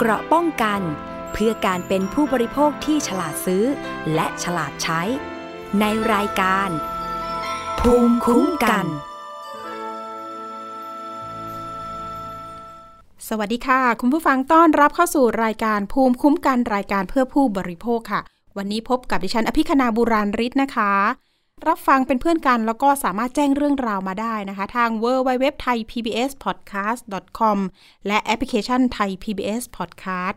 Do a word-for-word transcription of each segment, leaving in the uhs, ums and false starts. เกราะป้องกันเพื่อการเป็นผู้บริโภคที่ฉลาดซื้อและฉลาดใช้ในรายการภูมิคุ้มกันสวัสดีค่ะคุณผู้ฟังต้อนรับเข้าสู่รายการภูมิคุ้มกันรายการเพื่อผู้บริโภคค่ะวันนี้พบกับดิฉันอภิคณาบุราริศนะคะรับฟังเป็นเพื่อนกันแล้วก็สามารถแจ้งเรื่องราวมาได้นะคะทาง ดับเบิลยู ดับเบิลยู ดับเบิลยู ดอท ไทยพีบีเอสพอดแคสต์ ดอท คอม และแอปพลิเคชัน Thai พี บี เอส Podcast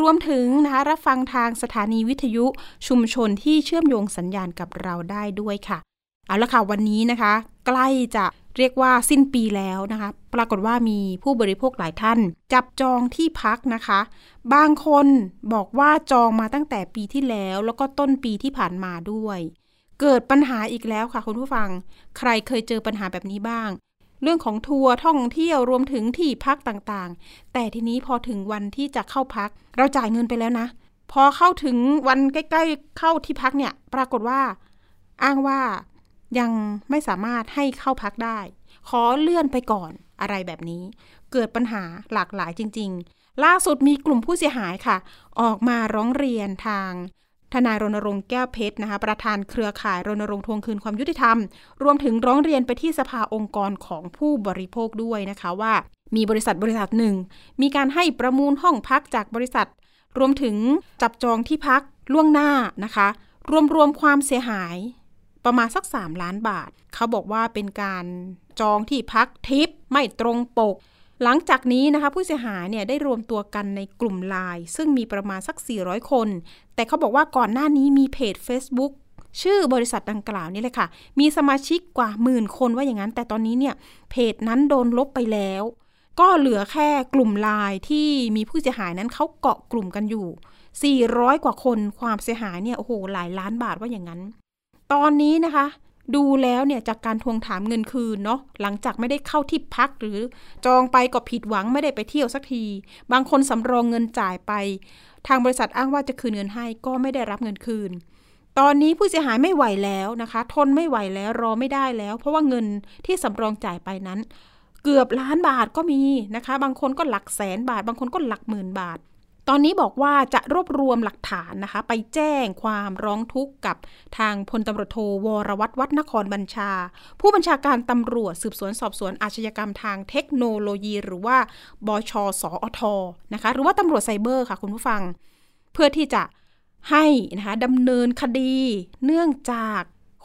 รวมถึงนะคะรับฟังทางสถานีวิทยุชุมชนที่เชื่อมโยงสัญญาณกับเราได้ด้วยค่ะเอาละค่ะวันนี้นะคะใกล้จะเรียกว่าสิ้นปีแล้วนะคะปรากฏว่ามีผู้บริโภคหลายท่านจับจองที่พักนะคะบางคนบอกว่าจองมาตั้งแต่ปีที่แล้วแล้วก็ต้นปีที่ผ่านมาด้วยเกิดปัญหาอีกแล้วค่ะคุณผู้ฟังใครเคยเจอปัญหาแบบนี้บ้างเรื่องของทัวร์ท่องเที่ยวรวมถึงที่พักต่างๆแต่ทีนี้พอถึงวันที่จะเข้าพักเราจ่ายเงินไปแล้วนะพอเข้าถึงวันใกล้ๆเข้าที่พักเนี่ยปรากฏว่าอ้างว่ายังไม่สามารถให้เข้าพักได้ขอเลื่อนไปก่อนอะไรแบบนี้เกิดปัญหาหลากหลายจริงๆล่าสุดมีกลุ่มผู้เสียหายค่ะออกมาร้องเรียนทางทนายรณรงค์แก้วเพชรนะคะประธานเครือข่ายรณรงค์ทวงคืนความยุติธรรมรวมถึงร้องเรียนไปที่สภาองค์กรของผู้บริโภคด้วยนะคะว่ามีบริษัทบริษัทหนึ่งมีการให้ประมูลห้องพักจากบริษัทรวมถึงจับจองที่พักล่วงหน้านะคะรวมๆความเสียหายประมาณสักสามล้านบาทเขาบอกว่าเป็นการจองที่พักทิปไม่ตรงปกหลังจากนี้นะคะผู้เสียหายเนี่ยได้รวมตัวกันในกลุ่ม ไลน์ ซึ่งมีประมาณสักสี่ร้อยคนแต่เขาบอกว่าก่อนหน้านี้มีเพจ Facebook ชื่อบริษัทดังกล่าวนี่เลยค่ะมีสมาชิกกว่าหมื่นคนว่าอย่างนั้นแต่ตอนนี้เนี่ยเพจนั้นโดนลบไปแล้วก็เหลือแค่กลุ่ม ไลน์ ที่มีผู้เสียหายนั้นเขาเกาะกลุ่มกันอยู่สี่ร้อยกว่าคนความเสียหายเนี่ยโอ้โหหลายล้านบาทว่าอย่างนั้นตอนนี้นะคะดูแล้วเนี่ยจากการทวงถามเงินคืนเนาะหลังจากไม่ได้เข้าที่พักหรือจองไปก็ผิดหวังไม่ได้ไปเที่ยวสักทีบางคนสำรองเงินจ่ายไปทางบริษัทอ้างว่าจะคืนเงินให้ก็ไม่ได้รับเงินคืนตอนนี้ผู้เสียหายไม่ไหวแล้วนะคะทนไม่ไหวแล้วรอไม่ได้แล้วเพราะว่าเงินที่สำรองจ่ายไปนั้นเกือบล้านบาทก็มีนะคะบางคนก็หลักแสนบาทบางคนก็หลักหมื่นบาทตอนนี้บอกว่าจะรวบรวมหลักฐานนะคะไปแจ้งความร้องทุกข์กับทางพลตำรวจโทวรวัฒน์ วัฒนครบัญชาผู้บัญชาการตำรวจสืบสวนสอบสวนอาชญากรรมทางเทคโนโลยีหรือว่าบช.สอท.นะคะหรือว่าตำรวจไซเบอร์ค่ะคุณผู้ฟังเพื่อที่จะให้นะคะดำเนินคดีเนื่องจาก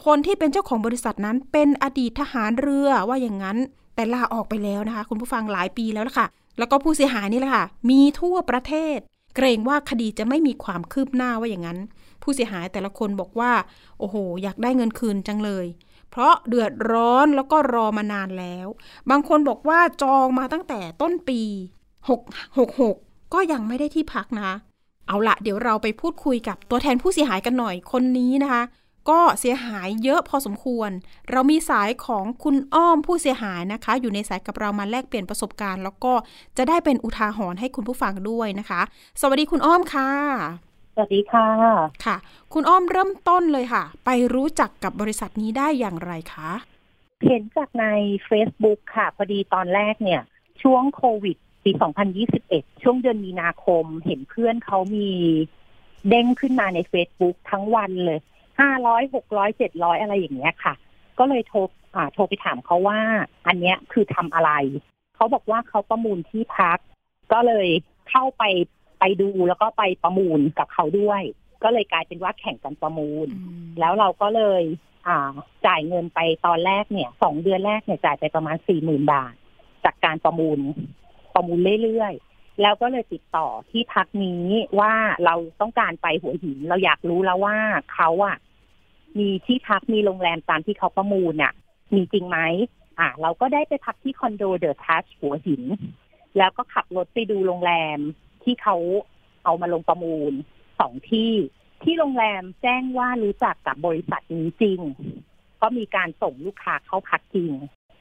คนที่เป็นเจ้าของบริษัทนั้นเป็นอดีตทหารเรือว่าอย่างนั้นแต่ลาออกไปแล้วนะคะคุณผู้ฟังหลายปีแล้วล่ะค่ะแล้วก็ผู้เสียหายนี่แหละค่ะมีทั่วประเทศเกรงว่าคดีจะไม่มีความคืบหน้าว่าอย่างนั้นผู้เสียหายแต่ละคนบอกว่าโอ้โหอยากได้เงินคืนจังเลยเพราะเดือดร้อนแล้วก็รอมานานแล้วบางคนบอกว่าจองมาตั้งแต่ต้นปีหกหกหกก็ยังไม่ได้ที่พักนะเอาละเดี๋ยวเราไปพูดคุยกับตัวแทนผู้เสียหายกันหน่อยคนนี้นะคะก็เสียหายเยอะพอสมควรเรามีสายของคุณอ้อมผู้เสียหายนะคะอยู่ในสายกับเรามาแลกเปลี่ยนประสบการณ์แล้วก็จะได้เป็นอุทาหรณ์ให้คุณผู้ฟังด้วยนะคะสวัสดีคุณอ้อมค่ะสวัสดีค่ะค่ะคุณอ้อมเริ่มต้นเลยค่ะไปรู้จักกับบริษัทนี้ได้อย่างไรคะเห็นจากใน Facebook ค่ะพอดีตอนแรกเนี่ยช่วงโควิดปีสองพันยี่สิบเอ็ดช่วงเดือนมีนาคมเห็นเพื่อนเขามีเด้งขึ้นมาใน Facebook ทั้งวันเลยห้าร้อย หกร้อย เจ็ดร้อยอะไรอย่างเงี้ยค่ะก็เลยโทรอ่าโทรไปถามเขาว่าอันเนี้ยคือทำอะไรเขาบอกว่าเขาประมูลที่พักก็เลยเข้าไปไปดูแล้วก็ไปประมูลกับเขาด้วยก็เลยกลายเป็นว่าแข่งกันประมูลแล้วเราก็เลยอ่าจ่ายเงินไปตอนแรกเนี่ยสองเดือนแรกเนี่ยจ่ายไปประมาณ สี่หมื่นบาทจากการประมูลประมูลเรื่อยๆแล้วก็เลยติดต่อที่พักนี้ว่าเราต้องการไปหัวหินเราอยากรู้แล้วว่าเขาอ่ะมีที่พักมีโรงแรมตามที่เขาประมูลน่ะมีจริงไหมอ่าเราก็ได้ไปพักที่คอนโดเดอะทัชหัวหินแล้วก็ขับรถไปดูโรงแรมที่เขาเอามาลงประมูลสองที่ที่โรงแรมแจ้งว่ารู้จักกับบริษัทนี้จริงก็มีการส่งลูกค้าเข้าพักจริง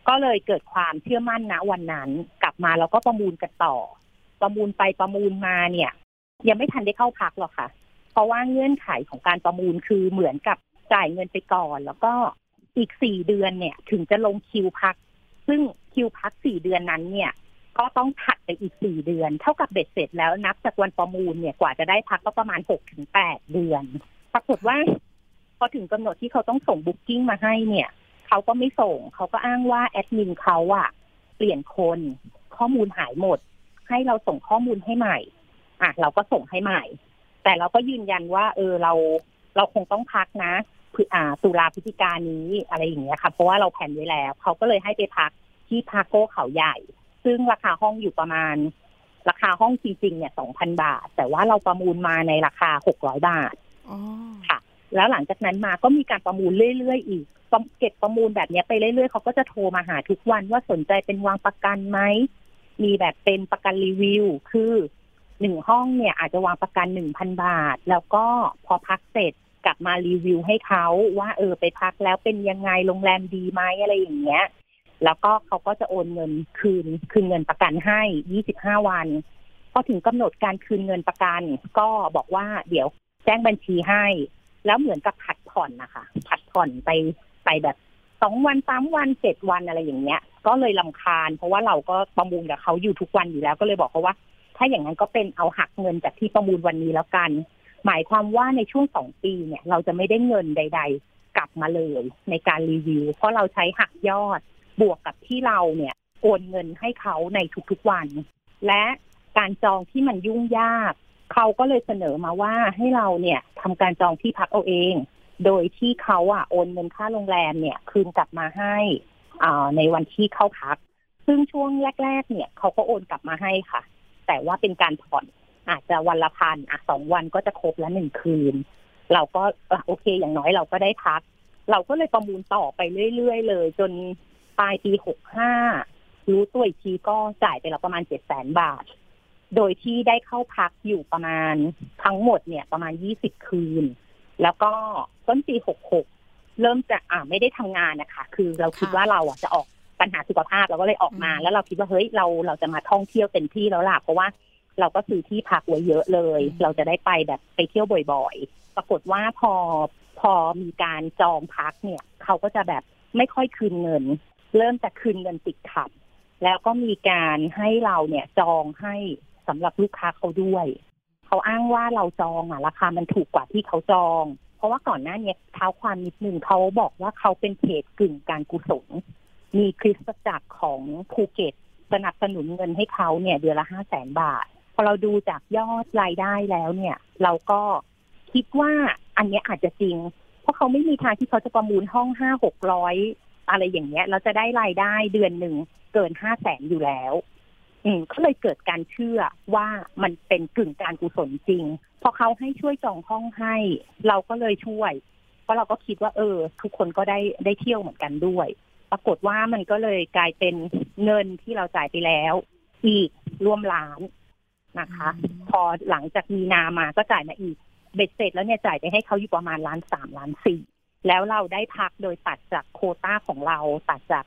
ก็เลยเกิดความเชื่อมั่นณวันนั้นกลับมาแล้วก็ประมูลกันต่อประมูลไปประมูลมาเนี่ยยังไม่ทันได้เข้าพักหรอกค่ะเพราะว่าเงื่อนไขของการประมูลคือเหมือนกับจ่ายเงินไปก่อนแล้วก็อีกสี่เดือนเนี่ยถึงจะลงคิวพักซึ่งคิวพักสี่เดือนนั้นเนี่ย ก็ต้องถัดไปอีกสี่เดือนเท่ากับเบ็ดเสร็จแล้วนับจากวันประมูลเนี่ยกว่าจะได้พักก็ประมาณ หกถึงแปด เดือนปรากฏว่าพอถึงกำหนดที่เขาต้องส่งบุ๊กกิ้งมาให้เนี่ยเขาก็ไม่ส่งเขาก็อ้างว่าแอดมินเขาอะเปลี่ยนคนข้อมูลหายหมดให้เราส่งข้อมูลให้ใหม่อ่ะเราก็ส่งให้ใหม่แต่เราก็ยืนยันว่าเออเราเราคงต้องพักนะคืออ่าตุลาพฤศจิกายนนี้อะไรอย่างเงี้ยค่ะเพราะว่าเราแผนไว้แล้วเขาก็เลยให้ไปพักที่พาโก้เขาใหญ่ซึ่งราคาห้องอยู่ประมาณราคาห้องจริงๆเนี่ย สองพัน บาทแต่ว่าเราประมูลมาในราคาหกร้อยบาทอ๋อค่ะแล้วหลังจากนั้นมาก็มีการประมูลเรื่อยๆอีกเก็บประมูลแบบนี้ไปเรื่อยๆเขาก็จะโทรมาหาทุกวันว่าสนใจเป็นวางประกันไหมมีแบบเป็นประกันรีวิวคือหนึ่งห้องเนี่ยอาจจะวางประกัน หนึ่งพัน บาทแล้วก็พอพักเสร็จกลับมารีวิวให้เขาว่าเออไปพักแล้วเป็นยังไงโรงแรมดีไหมอะไรอย่างเงี้ยแล้วก็เขาก็จะโอนเงินคืนคืนเงินประกันให้ยี่สิบห้าวันพอถึงกำหนดการคืนเงินประกันก็บอกว่าเดี๋ยวแจ้งบัญชีให้แล้วเหมือนกับผัดผ่อนนะคะผัดผ่อนไปไปแบบสองวันสามวันเจ็ดวันอะไรอย่างเงี้ยก็เลยรำคาญเพราะว่าเราก็ประมูลกับเขาอยู่ทุกวันอยู่แล้วก็เลยบอกเขาว่าถ้าอย่างนั้นก็เป็นเอาหักเงินจากที่ประมูลวันนี้แล้วกันหมายความว่าในช่วงสองปีเนี่ยเราจะไม่ได้เงินใดๆกลับมาเลยในการรีวิวเพราะเราใช้หักยอดบวกกับที่เราเนี่ยโอนเงินให้เขาในทุกๆวันและการจองที่มันยุ่งยากเขาก็เลยเสนอมาว่าให้เราเนี่ยทำการจองที่พักเอาเองโดยที่เขาอ่ะโอนเงินค่าโรงแรมเนี่ยคืนกลับมาให้อ่าในวันที่เข้าพักซึ่งช่วงแรกๆเนี่ยเขาก็โอนกลับมาให้ค่ะแต่ว่าเป็นการผ่อนอาจจะวันละพันอ่ะสองวันก็จะครบละหนึ่งคืนเราก็โอเคอย่างน้อยเราก็ได้พักเราก็เลยประมูลต่อไปเรื่อยๆเลยจนปลายปีหกห้ารู้ตัวอีกทีก็จ่ายไปแล้วประมาณเจ็ดแสนบาทโดยที่ได้เข้าพักอยู่ประมาณทั้งหมดเนี่ยประมาณยี่สิบคืนแล้วก็ต้นปีหกหกเริ่มจะอ่าไม่ได้ทำงานนะคะคือเราคิดว่าเราอ่ะจะออกปัญหาสุขภาพเราก็เลยออกมาแล้วเราคิดว่าเฮ้ยเราเราจะมาท่องเที่ยวเต็มที่แล้วล่ะเพราะว่าเราก็ซื้อที่พักไว้เยอะเลยเราจะได้ไปแบบไปเที่ยวบ่อยๆปรากฏว่าพอพอมีการจองพักเนี่ยเขาก็จะแบบไม่ค่อยคืนเงินเริ่มจะคืนเงินติดขัดแล้วก็มีการให้เราเนี่ยจองให้สำหรับลูกค้าเขาด้วยเขาอ้างว่าเราจองอ่ะราคามันถูกกว่าที่เขาจองเพราะว่าก่อนหน้านี้เท้าความนิดนึงเขาบอกว่าเขาเป็นเพจกึ่งการกุศลมีคริสตจักรของภูเก็ตสนับสนุนเงินให้เขาเนี่ยเดือนละห้าแสนบาทพอเราดูจากยอดรายได้แล้วเนี่ยเราก็คิดว่าอันนี้อาจจะจริงเพราะเขาไม่มีทางที่เขาจะประมูลห้องห้าหกร้อยอะไรอย่างเงี้ยเราจะได้รายได้เดือนหนึ่งเกินห้าแสนอยู่แล้วอืมก็เลยเกิดการเชื่อว่ามันเป็นกึ่งการกุศลจริงพอเขาให้ช่วยจองห้องให้เราก็เลยช่วยเพราะเราก็คิดว่าเออทุกคนก็ได้ได้เที่ยวเหมือนกันด้วยปรากฏว่ามันก็เลยกลายเป็นเงินที่เราจ่ายไปแล้วอีกร่วมล้านนะคะพอหลังจากมีนามาก็จ่ายมาอีกเบ็ดเสร็จแล้วเนี่ยจ่ายไปให้เขาอยู่ประมาณล้านสามล้านสี่แล้วเราได้พักโดยตัดจากโควต้าของเราตัดจาก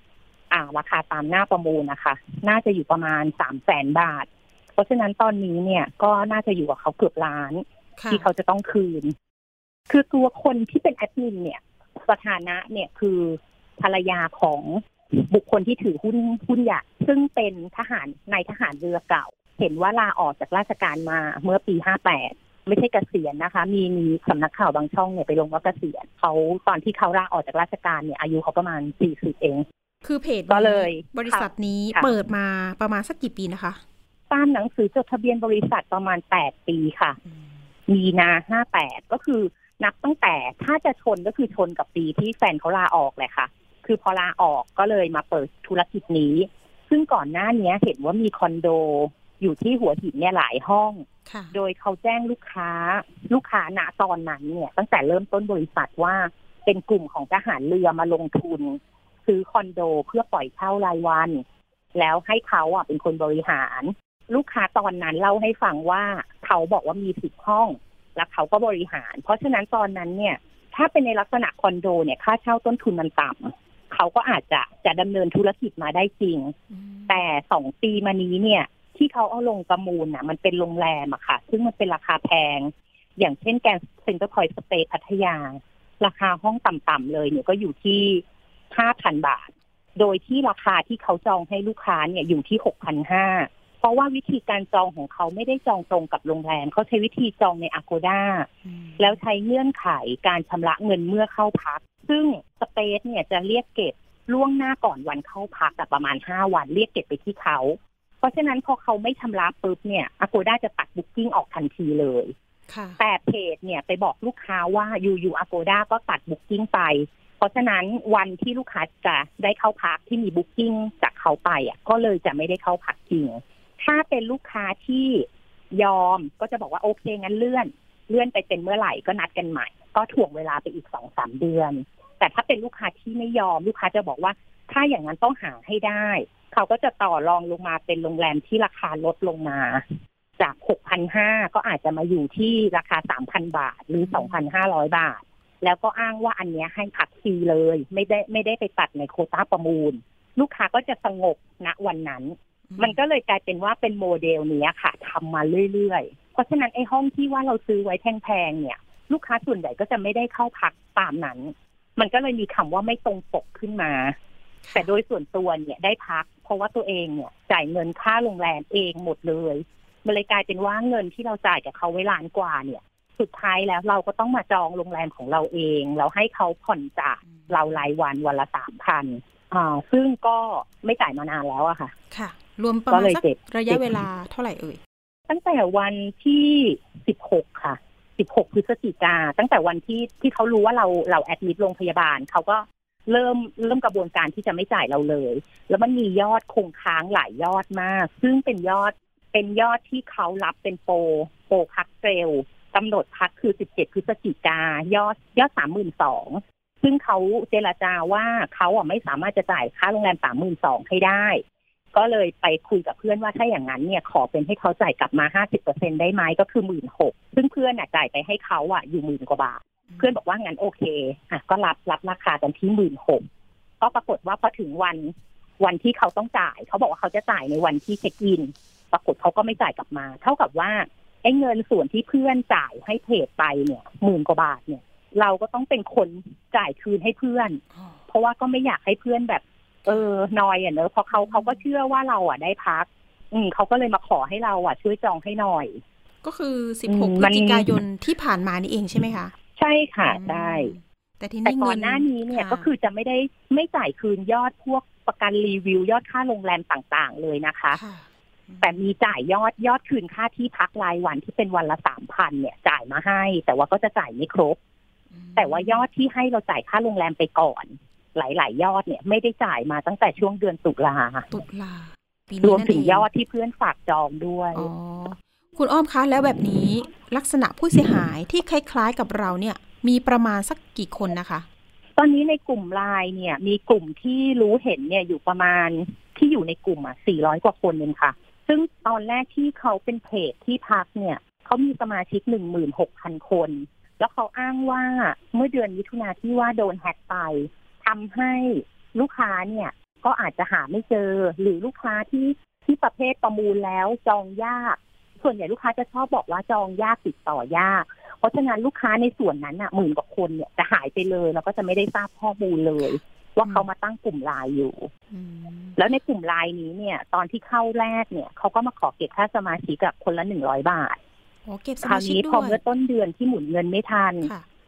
อ่าราคาตามหน้าประมูลนะคะน่าจะอยู่ประมาณสามแสนบาทเพราะฉะนั้นตอนนี้เนี่ยก็น่าจะอยู่กับเขาเกือบล้านที่เขาจะต้องคืนคือตัวคนที่เป็นแอดมินเนี่ยสถานะเนี่ยคือภรรยาของบุคคลที่ถือหุ้นหุ้นใหญ่ซึ่งเป็นทหารนายทหารเรือเก่าเห็นว่าลาออกจากราชการมาเมื่อปีห้าแปดไม่ใช่เกษียณนะคะมีมีสำนักข่าวบางช่องเนี่ยไปลงว่าเกษียณเขาตอนที่เขาลาออกจากราชการเนี่ยอายุเขาประมาณสี่สิบเองคือเพจก็เลยบริษัทนี้เปิดมาประมาณสักกี่ปีนะคะตามหนังสือจดทะเบียนบริษัทประมาณแปดปีค่ะมีนาห้าแปดก็คือนับตั้งแต่ถ้าจะชนก็คือชนกับปีที่แฟนเขาลาออกเลยค่ะคือพอลาออกก็เลยมาเปิดธุรกิจนี้ซึ่งก่อนหน้านี้เห็นว่ามีคอนโดอยู่ที่หัวหินเนี่ยหลายห้องโดยเขาแจ้งลูกค้าลูกค้าณตอนนั้นเนี่ยตั้งแต่เริ่มต้นบริษัทว่าเป็นกลุ่มของทหารเรือมาลงทุนซื้อคอนโดเพื่อปล่อยเช่ารายวันแล้วให้เขาอ่ะเป็นคนบริหารลูกค้าตอนนั้นเล่าให้ฟังว่าเขาบอกว่ามีสิบห้องแล้วเขาก็บริหารเพราะฉะนั้นตอนนั้นเนี่ยถ้าเป็นในลักษณะคอนโดเนี่ยค่าเช่าต้นทุนมันต่ำเขาก็อาจจะจะดำเนินธุรกิจมาได้จริงแต่สองปีมานี้เนี่ยที่เขาเอาลงประมูลน่ะมันเป็นโรงแรมอะค่ะซึ่งมันเป็นราคาแพงอย่างเช่นแกรนด์เซ็นเตอร์พอยท์สเตย์พัทยาราคาห้องต่ำๆเลยเนี่ยก็อยู่ที่ ห้าพัน บาท โดยที่ราคาที่เขาจองให้ลูกค้าเนี่ยอยู่ที่ หกพันห้าร้อย เพราะว่าวิธีการจองของเขาไม่ได้จองตรงกับโรงแรมเขาใช้วิธีจองใน Agoda แล้วใช้เงื่อนไขการชำระเงินเมื่อเข้าพักซึ่งสเปซเนี่ยจะเรียกเก็บล่วงหน้าก่อนวันเข้าพักประมาณห้าวันเรียกเก็บไปที่เขาเพราะฉะนั้นพอเขาไม่ชำระปุ๊บเนี่ย Agoda จะตัดบุ๊กกิ้งออกทันทีเลยแต่เพจเนี่ยไปบอกลูกค้าว่าอยู่ๆ Agoda ก็ตัดบุ๊กกิ้งไปเพราะฉะนั้นวันที่ลูกค้าจะได้เข้าพักที่มีบุ๊กกิ้งจากเขาไปอ่ะก็เลยจะไม่ได้เข้าพักจริงถ้าเป็นลูกค้าที่ยอมก็จะบอกว่าโอเคงั้นเลื่อนเลื่อนไปเป็นเมื่อไหร่ก็นัดกันใหม่ก็ถ่วงเวลาไปอีก สองถึงสาม เดือนแต่ถ้าเป็นลูกค้าที่ไม่ยอมลูกค้าจะบอกว่าถ้าอย่างนั้นต้องหาให้ได้เขาก็จะต่อรองลงมาเป็นโรงแรมที่ราคาลดลงมาจาก หกพันห้าร้อย ก็อาจจะมาอยู่ที่ราคา สามพัน บาทหรือ สองพันห้าร้อย บาทแล้วก็อ้างว่าอันนี้ให้พักฟรีเลยไม่ได้ไม่ได้ไปตัดในโควต้าประมูลลูกค้าก็จะสงบณวันนั้น mm-hmm. มันก็เลยกลายเป็นว่าเป็นโมเดลนี้ค่ะทำมาเรื่อยๆเพราะฉะนั้นไอ้ห้องที่ว่าเราซื้อไว้แพงๆเนี่ยลูกค้าส่วนใหญ่ก็จะไม่ได้เข้าพักตามนั้นมันก็เลยมีคำว่าไม่ตรงปกขึ้นมา mm-hmm. แต่โดยส่วนตัวเนี่ยได้พักเพราะว่าตัวเองเนี่ยจ่ายเงินค่าโรงแรมเองหมดเลยมันเลยกลายเป็นว่าเงินที่เราจ่ายกับเขาไว้ล้านกว่าเนี่ยสุดท้ายแล้วเราก็ต้องมาจองโรงแรมของเราเองเราให้เขาผ่อนจ่ายเรารายวันวันละ สามพัน อ่าซึ่งก็ไม่จ่ายมานานแล้วอะค่ะค่ะรวมประมาณสักระยะเวลาเท่าไหร่เอ่ยตั้งแต่วันที่สิบหกค่ะสิบหกพฤศจิกายนตั้งแต่วันที่ที่เขารู้ว่าเราเราแอดมิตโรงพยาบาลเขาก็เริ่มเริ่มกระบวนการที่จะไม่จ่ายเราเลยแล้วมันมียอดคงค้างหลายยอดมากซึ่งเป็นยอดเป็นยอดที่เขารับเป็นโปรโปรพักเซลกำหนดพักคือสิบเจ็ดพฤศจิกายนยอด สามหมื่นสองพัน ซึ่งเขาเจรจาว่าเขาอ่ะไม่สามารถจะจ่ายค่าโรงแรม สามหมื่นสองพัน ให้ได้ก็เลยไปคุยกับเพื่อนว่าถ้าอย่างนั้นเนี่ยขอเป็นให้เขาจ่ายกลับมา ห้าสิบเปอร์เซ็นต์ ได้ไหมก็คือ หนึ่งหมื่นหกพัน ซึ่งเพื่อนน่ะจ่ายไปให้เขาอ่ะอยู่ หนึ่งหมื่น กว่าบาทเพื่อนบอกว่างั้นโอเคอ่ะก็รับรับราคากันที่ หนึ่งหมื่นหกพัน ก็ปรากฏว่าพอถึงวันวันที่เขาต้องจ่ายเขาบอกว่าเขาจะจ่ายในวันที่เช็คอินปรากฏเขาก็ไม่จ่ายกลับมาเท่ากับว่าไอ้เงินส่วนที่เพื่อนจ่ายให้เพจไปเนี่ยหมื่นกว่าบาทเนี่ยเราก็ต้องเป็นคนจ่ายคืนให้เพื่อนเพราะว่าก็ไม่อยากให้เพื่อนแบบเออนอยอ่ะเนอะเพราะเขาเขาก็เชื่อว่าเราอ่ะได้พักอืมเขาก็เลยมาขอให้เราอ่ะช่วยจองให้หน่อยก็คือสิบหกพฤศจิกายนที่ผ่านมานี่เองใช่ไหมคะใช่ค่ะได้แต่ทีนี้ก่อนหน้านี้เนี่ยก็คือจะไม่ได้ไม่จ่ายคืนยอดพวกประกันรีวิวยอดค่าโรงแรมต่างๆเลยนะคะแต่มีจ่ายยอดยอดคืนค่าที่พักรายวันที่เป็นวันละ สามพัน เนี่ยจ่ายมาให้แต่ว่าก็จะจ่ายไม่ครบแต่ว่ายอดที่ให้เราจ่ายค่าโรงแรมไปก่อนหลายๆยอดเนี่ยไม่ได้จ่ายมาตั้งแต่ช่วงเดือนตุลาตุลารวมถึงยอดที่เพื่อนฝากจองด้วยอ๋อคุณอ้อมคะแล้วแบบนี้ลักษณะผู้เสียหายที่คล้ายๆกับเราเนี่ยมีประมาณสักกี่คนนะคะตอนนี้ในกลุ่มไลน์เนี่ยมีกลุ่มที่รู้เห็นเนี่ยอยู่ประมาณที่อยู่ในกลุ่มอ่ะสี่ร้อยกว่าคนเองค่ะซึ่งตอนแรกที่เขาเป็นเพจที่พักเนี่ยเขามีสมาชิก หนึ่งหมื่นหกพัน คนแล้วเขาอ้างว่าเมื่อเดือนมิถุนาที่ว่าโดนแฮกไปทำให้ลูกค้าเนี่ยก็อาจจะหาไม่เจอหรือลูกค้าที่ที่ประเภทประมูลแล้วจองยากส่วนใหญ่ลูกค้าจะชอบบอกว่าจองยากติดต่อยากเพราะฉะนั้นลูกค้าในส่วนนั้นน่ะหมื่นกว่าคนเนี่ยจะหายไปเลยแล้วก็จะไม่ได้ทราบข้อมูลเลยว่าเขามาตั้งกลุ่มไลน์อยู่แล้วในกลุ่มไลน์นี้เนี่ยตอนที่เข้าแรกเนี่ยเขาก็มาขอเก็บค่าสมาชิกกับคนละหนึ่งร้อยบาทโอ้เก็บสมาชิกด้วยคราวนี้พอเมื่อต้นเดือนที่หมุนเงินไม่ทัน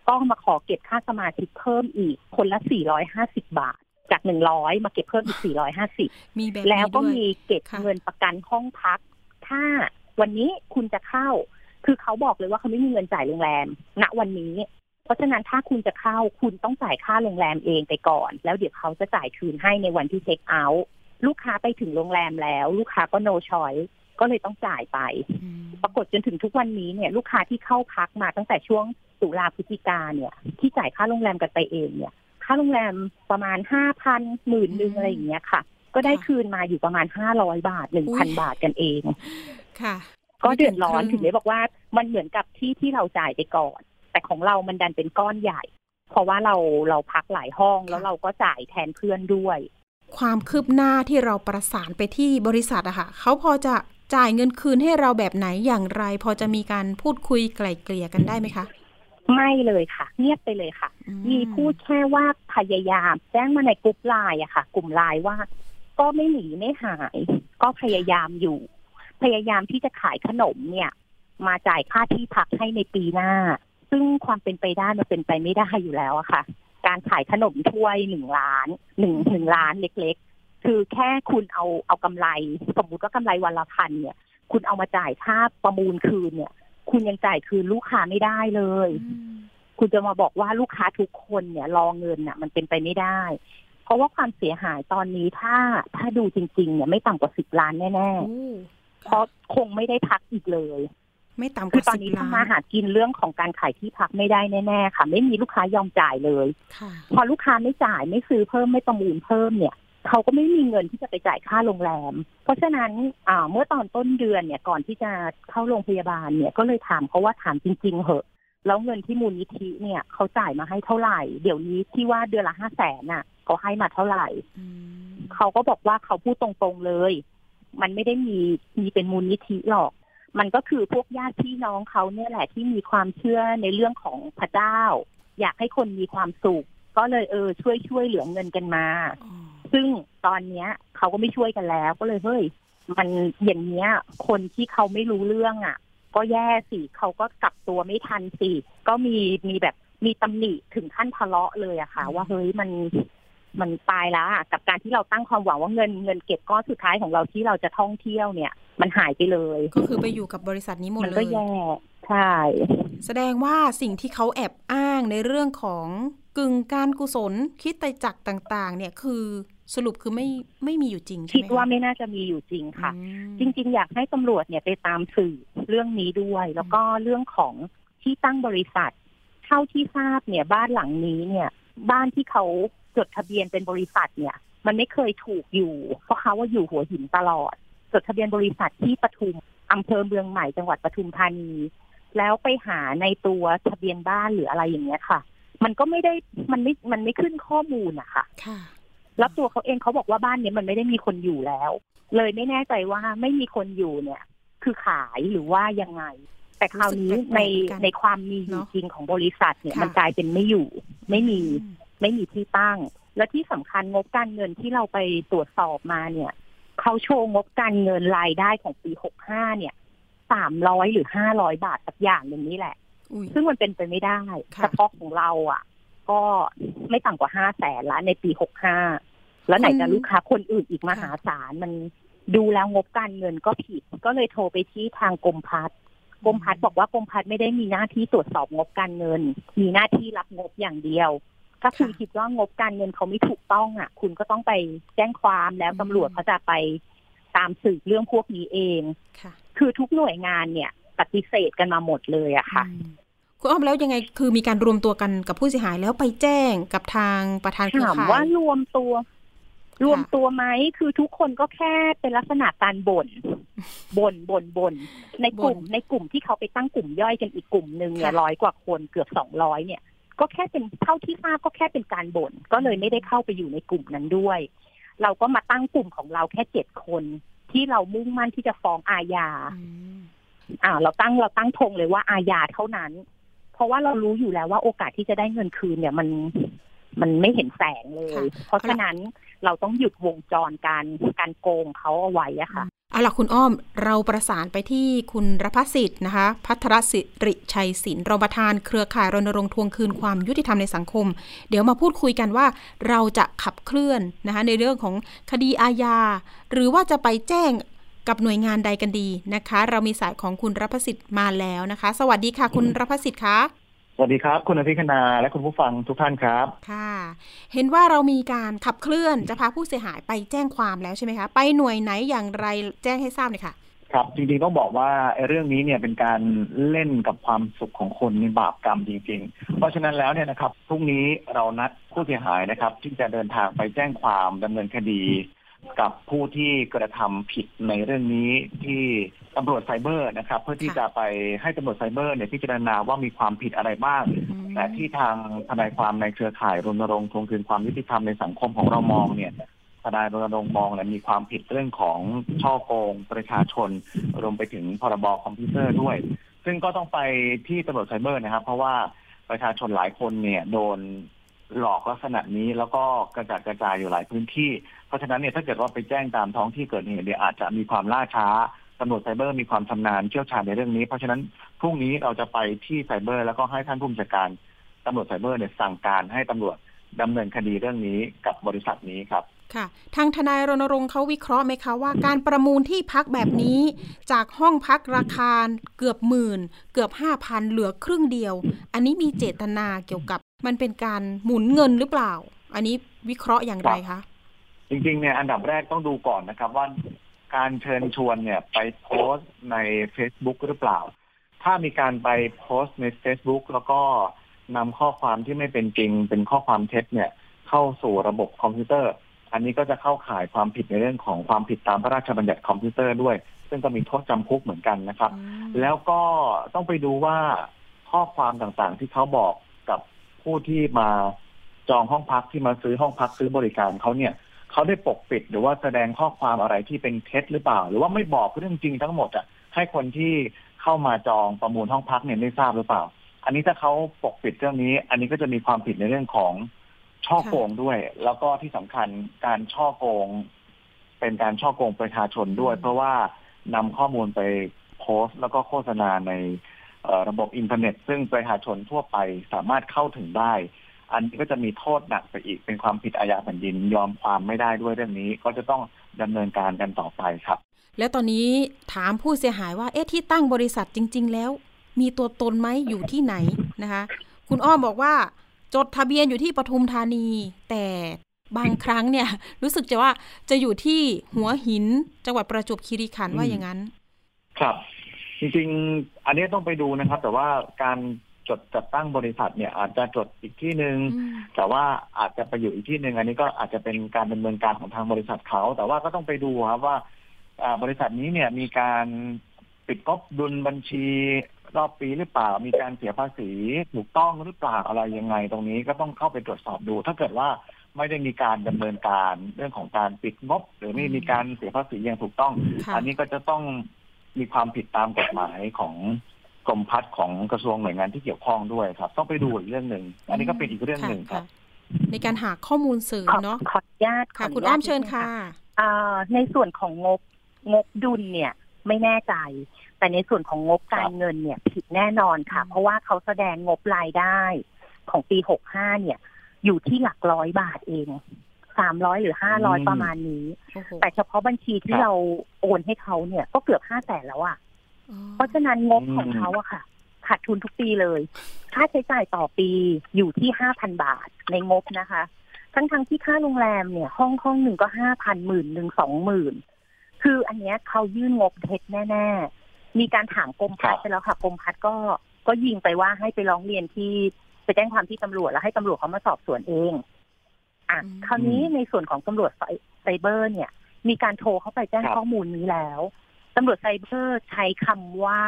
ก็มาขอเก็บค่าสมาชิกเพิ่มอีกคนละสี่ร้อยห้าสิบบาทจากหนึ่งร้อยมาเก็บเพิ่มอีกสี่ร้อยห้าสิบมีแบบแล้วก็มีเก็บเงินประกันห้องพักถ้าวันนี้คุณจะเข้าคือเขาบอกเลยว่าเขาไม่มีเงินจ่ายโรงแรมณวันนี้เพราะฉะนั้นถ้าคุณจะเข้าคุณต้องจ่ายค่าโรงแรมเองไปก่อนแล้วเดี๋ยวเขาจะจ่ายคืนให้ในวันที่เช็คเอาท์ลูกค้าไปถึงโรงแรมแล้วลูกค้าก็โนชอยก็เลยต้องจ่ายไปปรากฏจนถึงทุกวันนี้เนี่ยลูกค้าที่เข้าพักมาตั้งแต่ช่วงตุลาพฤศจิกาเนี่ยที่จ่ายค่าโรงแรมกันไปเองเนี่ยค่าโรงแรมประมาณ ห้าพัน หมื่นนึงอะไรอย่างเงี้ยค่ะก็ได้คืนมาอยู่ประมาณห้าร้อยบาท หนึ่งพัน บาทกันเองค่ะก็เดือดร้อนถึงได้บอกว่ามันเหมือนกับที่ที่เราจ่ายไปก่อนแต่ของเรามันดันเป็นก้อนใหญ่เพราะว่าเราเราพักหลายห้องแล้วเราก็จ่ายแทนเพื่อนด้วยความคืบหน้าที่เราประสานไปที่บริษัทอะค่ะเขาพอจะจ่ายเงินคืนให้เราแบบไหนอย่างไรพอจะมีการพูดคุยไกล่เกลี่ยกันได้ไหมคะ ไม่เลยค่ะเงียบไปเลยค่ะมีพูดแค่ว่าพยายามแจ้งมาในกลุ่มไลน์อะค่ะกลุ่มไลน์ว่าก็ไม่หนีไม่หายก็พยายามอยู่พยายามที่จะขายขนมเนี่ยมาจ่ายค่าที่พักให้ในปีหน้าซึ่งความเป็นไปได้มันเป็นไปไม่ได้อยู่แล้วอะค่ะการขายขนมถ้วยหนึ่งล้านหนึ่ง หนึ่งล้านเล็กๆคือแค่คุณเอาเอากำไรสมมุติว่ากำไรวันละพันเนี่ยคุณเอามาจ่ายค่าประมูลคืนเนี่ยคุณยังจ่ายคืนลูกค้าไม่ได้เลยคุณจะมาบอกว่าลูกค้าทุกคนเนี่ยรอเงินน่ะมันเป็นไปไม่ได้เพราะว่าความเสียหายตอนนี้ถ้าถ้าดูจริงๆเนี่ยไม่ต่ำกว่าสิบล้านแน่ๆเพราะคงไม่ได้พักอีกเลยไม่ต่ำกว่าสิบล้านคือตอนนี้ทำมาหากินเรื่องของการขายที่พักไม่ได้แน่ๆค่ะไม่มีลูกค้ายอมจ่ายเลยพอลูกค้าไม่จ่ายไม่ซื้อเพิ่มไม่ประมูลเพิ่มเนี่ยเขาก็ไม่มีเงินที่จะไปจ่ายค่าโรงแรมเพราะฉะนั้นเมื่อตอนต้นเดือนเนี่ยก่อนที่จะเข้าโรงพยาบาลเนี่ยก็เลยถามเขาว่าถามจริงๆเหอะแล้วเงินที่มูลนิธิเนี่ยเขาจ่ายมาให้เท่าไหร่เดี๋ยวนี้ที่ว่าเดือนละห้าแสนน่ะเขาให้มาเท่าไหร่เขาก็บอกว่าเขาพูดตรงๆเลยมันไม่ได้มีมีเป็นมูลนิธิหรอกมันก็คือพวกญาติพี่น้องเขาเนี่ยแหละที่มีความเชื่อในเรื่องของพระเจ้าอยากให้คนมีความสุขก็เลยเออช่วยช่วยเหลือเงินกันมาซึ่งตอนเนี้ยเขาก็ไม่ช่วยกันแล้วก็เลยเฮ้ยมันอย่างเนี้ยคนที่เขาไม่รู้เรื่องอ่ะก็แย่สิเขาก็กลับตัวไม่ทันสิก็มีมีแบบมีตำหนิถึงขั้นทะเลาะเลยอะค่ะว่าเฮ้ยมันมันตายแล้วอะกับการที่เราตั้งความหวังว่าเงินเงินเก็บก้อนสุดท้ายของเราที่เราจะท่องเที่ยวเนี่ยมันหายไปเลยก็คือไปอยู่กับบริษัทนี้หมดเลยมันก็แย่ใช่แสดงว่าสิ่งที่เขาแอบอ้างในเรื่องของกึ่งการกุศลคิดไตรจักรต่างๆเนี่ยคือสรุปคือไม่ไม่มีอยู่จริงใช่ไหมคิดว่าไม่น่าจะมีอยู่จริงค่ะจริงๆอยากให้ตำรวจเนี่ยไปตามสืบเรื่องนี้ด้วยแล้วก็เรื่องของที่ตั้งบริษัทเท่าที่ทราบเนี่ยบ้านหลังนี้เนี่ยบ้านที่เขาจดทะเบียนเป็นบริษัทเนี่ยมันไม่เคยถูกอยู่เพราะเขาว่าอยู่หัวหินตลอดจดทะเบียนบริษัทที่ปทุมอำเภอเมืองใหม่จังหวัดปทุมธานีแล้วไปหาในตัวทะเบียนบ้านหรืออะไรอย่างเงี้ยค่ะมันก็ไม่ได้มันไม่มันไม่ขึ้นข้อมูลอะค่ะแล้วตัวเขาเองเขาบอกว่าบ้านนี้มันไม่ได้มีคนอยู่แล้วเลยไม่แน่ใจว่าไม่มีคนอยู่เนี่ยคือขายหรือว่ายังไงแต่คราวนี้ในในความมีอยู่จริงของบริษัทเนี่ยมันกลายเป็นไม่อยู่ไม่มีไม่มีที่ตั้งและที่สำคัญงบการเงินที่เราไปตรวจสอบมาเนี่ยเขาโชว์งบการเงินรายได้ของปีหกสิบห้าเนี่ยสามร้อยหรือห้าร้อยบาทสักอย่างนึงนี่แหละซึ่งมันเป็นไปไม่ได้เฉพาะของเราอ่ะก็ไม่ต่ำกว่าห้าแสนละในปีหกสิบห้าแล้วไหนจะลูกค้าคนอื่นอีกมหาศาลมันดูแล้วงบการเงินก็ผิดก็เลยโทรไปที่ทางกรมพัฒน์กรมพัฒน์บอกว่ากรมพัฒน์ไม่ได้มีหน้าที่ตรวจสอบงบการเงินมีหน้าที่รับงบอย่างเดียวถ้าคุณคิดว่างบการเงินเขาไม่ถูกต้องอ่ะคุณก็ต้องไปแจ้งความแล้วตำรวจเขาจะไปตามสืบเรื่องพวกนี้เองคือทุกหน่วยงานเนี่ยปฏิเสธกันมาหมดเลยอะค่ะคุณอ้อมแล้วยังไงคือมีการรวมตัวกันกับผู้เสียหายแล้วไปแจ้งกับทางประธานเครือข่ายถามว่ารวมตัวรวมตัวไหมคือทุกคนก็แค่เป็นลักษณะการบ่นบ่นบ่นบ่นในกลุ่มในกลุ่มที่เขาไปตั้งกลุ่มย่อยกันอีกกลุ่มนึงเนี่ยร้อยกว่าคนเกือบสองร้อยเนี่ยก็แค่เป็นเท่าที่ทราบก็แค่เป็นการบ่นก็เลยไม่ได้เข้าไปอยู่ในกลุ่มนั้นด้วยเราก็มาตั้งกลุ่มของเราแค่เจ็ดคนที่เรามุ่งมั่นที่จะฟ้องอาญาอ่าเราตั้งเราตั้งธงเลยว่าอาญาเท่านั้นเพราะว่าเรารู้อยู่แล้วว่าโอกาสที่จะได้เงินคืนเนี่ยมันมันไม่เห็นแสงเลยเพราะฉะนั้นเราต้องหยุดวงจรการการโกงเขาเอาไว้อะค่ะเอาล่ะคุณอ้อมเราประสานไปที่คุณรภสิทธิ์นะคะภัทรสิริชัยศิลป์รองประธานเครือข่ายรณรงค์ทวงคืนความยุติธรรมในสังคมเดี๋ยวมาพูดคุยกันว่าเราจะขับเคลื่อนนะคะในเรื่องของคดีอาญาหรือว่าจะไปแจ้งกับหน่วยงานใดกันดีนะคะเรามีสายของคุณรภสิทธิ์มาแล้วนะคะสวัสดีค่ะคุณรภสิทธิ์คะสวัสดีครับคุณอภิคณาและคุณผู้ฟังทุกท่านครับค่ะเห็นว่าเรามีการขับเคลื่อนจะพาผู้เสียหายไปแจ้งความแล้วใช่ไหมคะไปหน่วยไหนอย่างไรแจ้งให้ทราบเลยค่ะครับจริงๆต้องบอกว่าไอ้เรื่องนี้เนี่ยเป็นการเล่นกับความสุขของคนในบาปกรรมจริงๆเพราะฉะนั้นแล้วเนี่ยนะครับพรุ่งนี้เรานัดผู้เสียหายนะครับที่จะเดินทางไปแจ้งความดำเนินคดีกับผู้ที่กระทำผิดในเรื่องนี้ที่ตำรวจไซเบอร์นะครับเพื่อที่จะไปให้ตำรวจไซเบอร์เนี่ยพิจารณาว่ามีความผิดอะไรบ้างแต่ที่ทางทนายความในเครือข่ายรณรงค์ทวงคืนความยุติธรรมในสังคมของเรามองเนี่ยทนายรณรงค์มองและมีความผิดเรื่องของช่อโกงประชาชนรวมไปถึงพรบคอมพิวเตอร์ด้วยซึ่งก็ต้องไปที่ตำรวจไซเบอร์นะครับเพราะว่า ประชาชนหลายคนเนี่ยโดนหลอกลักษณะนี้แล้วก็กระจัดกระจายอยู่หลายพื้นที่เพราะฉะนั้นเนี่ยถ้าเกิดว่าไปแจ้งตามท้องที่เกิดเหตุเนี่ยอาจจะมีความล่าช้าตำรวจไซเบอร์มีความชำนาญเชี่ยวชาญในเรื่องนี้เพราะฉะนั้นพรุ่งนี้เราจะไปที่ไซเบอร์แล้วก็ให้ท่านผู้บัญชาการตำรวจไซเบอร์เนี่ยสั่งการให้ตำรวจดำเนินคดีเรื่องนี้กับบริษัทนี้ครับค่ะทางทนายรณรงค์เขาวิเคราะห์ไหมคะว่าการประมูลที่พักแบบนี้จากห้องพักราคาเกือบหมื่นเกือบห้าพันเหลือครึ่งเดียวอันนี้มีเจตนาเกี่ยวกับมันเป็นการหมุนเงินหรือเปล่าอันนี้วิเคราะห์อย่างไรคะจริงๆเนี่ยอันดับแรกต้องดูก่อนนะครับว่าการเชิญชวนเนี่ยไปโพสต์ใน Facebook หรือเปล่าถ้ามีการไปโพสต์ใน Facebook แล้วก็นำข้อความที่ไม่เป็นจริงเป็นข้อความเท็จเนี่ยเข้าสู่ระบบคอมพิวเตอร์อันนี้ก็จะเข้าข่ายความผิดในเรื่องของความผิดตามพระราชบัญญัติคอมพิวเตอร์ด้วยซึ่งก็มีโทษจำคุกเหมือนกันนะครับแล้วก็ต้องไปดูว่าข้อความต่างๆที่เขาบอกกับผู้ที่มาจองห้องพักที่มาซื้อห้องพักซื้อบริการเขาเนี่ยเขาได้ปกปิดหรือว่าแสดงข้อความอะไรที่เป็นเท็จหรือเปล่าหรือว่าไม่บอกเรื่องจริงทั้งหมดอ่ะให้คนที่เข้ามาจองประมูลห้องพักเนี่ยได้ทราบหรือเปล่าอันนี้ถ้าเขาปกปิดเรื่องนี้อันนี้ก็จะมีความผิดในเรื่องของช่อโกงด้วยแล้วก็ที่สำคัญการช่อโกงเป็นการช่อโกงประชาชนด้วยเพราะว่านำข้อมูลไปโพสต์แล้วก็โฆษณาในระบบอินเทอร์เน็ตซึ่งประชาชนทั่วไปสามารถเข้าถึงได้อันนี้ก็จะมีโทษหนักไปอีกเป็นความผิดอาญาแผ่นดินยอมความไม่ได้ด้วยเรื่องนี้ก็จะต้องดำเนินการกันต่อไปครับแล้วตอนนี้ถามผู้เสียหายว่าเอ๊ะที่ตั้งบริษัทจริงๆแล้วมีตัวตนไหมอยู่ที่ไหนนะคะคุณอ้อมบอกว่าจดทะเบียนอยู่ที่ปทุมธานีแต่บางครั้งเนี่ยรู้สึกจะว่าจะอยู่ที่หัวหินจังหวัดประจวบคีรีขันธ์ว่าอย่างนั้นครับจริงๆอันนี้ต้องไปดูนะครับแต่ว่าการจดจัดตั้งบริษัทเนี่ยอาจจะจดอีกที่นึงแต่ว่าอาจจะไปอยู่อีกที่นึงอันนี้ก็อาจจะเป็นการดำเนินการของทางบริษัทเขาแต่ว่าก็ต้องไปดูครับว่าบริษัทนี้เนี่ยมีการปิดก๊อบดุลบัญชีรอบปีหรือเปล่ามีการเสียภาษีถูกต้องหรือเปล่าอะไรยังไงตรงนี้ก็ต้องเข้าไปตรวจสอบดูถ้าเกิดว่าไม่ได้มีการดำเนินการเรื่องของการปิดงบหรือไม่มีการเสียภาษีอย่างถูกต้องอันนี้ก็จะต้องมีความผิดตามกฎหมายของกรมพัฒน์ของกระทรวงหน่วยงานที่เกี่ยวข้องด้วยครับต้องไปดูอีกเรื่องนึงอันนี้ก็เป็นอีกเรื่องนึงครับในการหาข้อมูลสื่อเนาะขออนุญาตค่ะคุณอ้อมเชิญค่ะในส่วนของงบงบดุลเนี่ยไม่แน่ใจแต่ในส่วนของงบการเงินเนี่ยผิดแน่นอนค่ะเพราะว่าเขาแสดงงบรายได้ของปีหกสิบห้าเนี่ยอยู่ที่หลักร้อยบาทเองสามร้อยหรือห้าร้อยประมาณนี้แต่เฉพาะบัญชีที่เราโอนให้เขาเนี่ยก็เกือบห้าแสนแล้วอ่ะเพราะฉะนั้นงบของเขาอะค่ะขาดทุนทุกปีเลยค่าใช้จ่ายต่อปีอยู่ที่ ห้าพัน บาทในงบนะคะทั้งๆ ท, ที่ค่าโรงแรมเนี่ยห้องห้องหนึ่งก็ ห้าพัน หมื่นหนึ่ง สองหมื่น คืออันเนี้ยเขายื่นงบเท็จแน่ๆมีการถามกรมพัฒน์ไปแล้วค่ะกรมพัฒน์ก็ก็ยิงไปว่าให้ไปร้องเรียนที่ไปแจ้งความที่ตำรวจแล้วให้ตำรวจเขามาสอบสวนเองอ่ะคราวนี้ในส่วนของตำรวจไซเบอร์เนี่ยมีการโทรเข้าไปแจ้งข้อมูลนี้แล้วตำรวจไซเบอร์ใช้คำว่า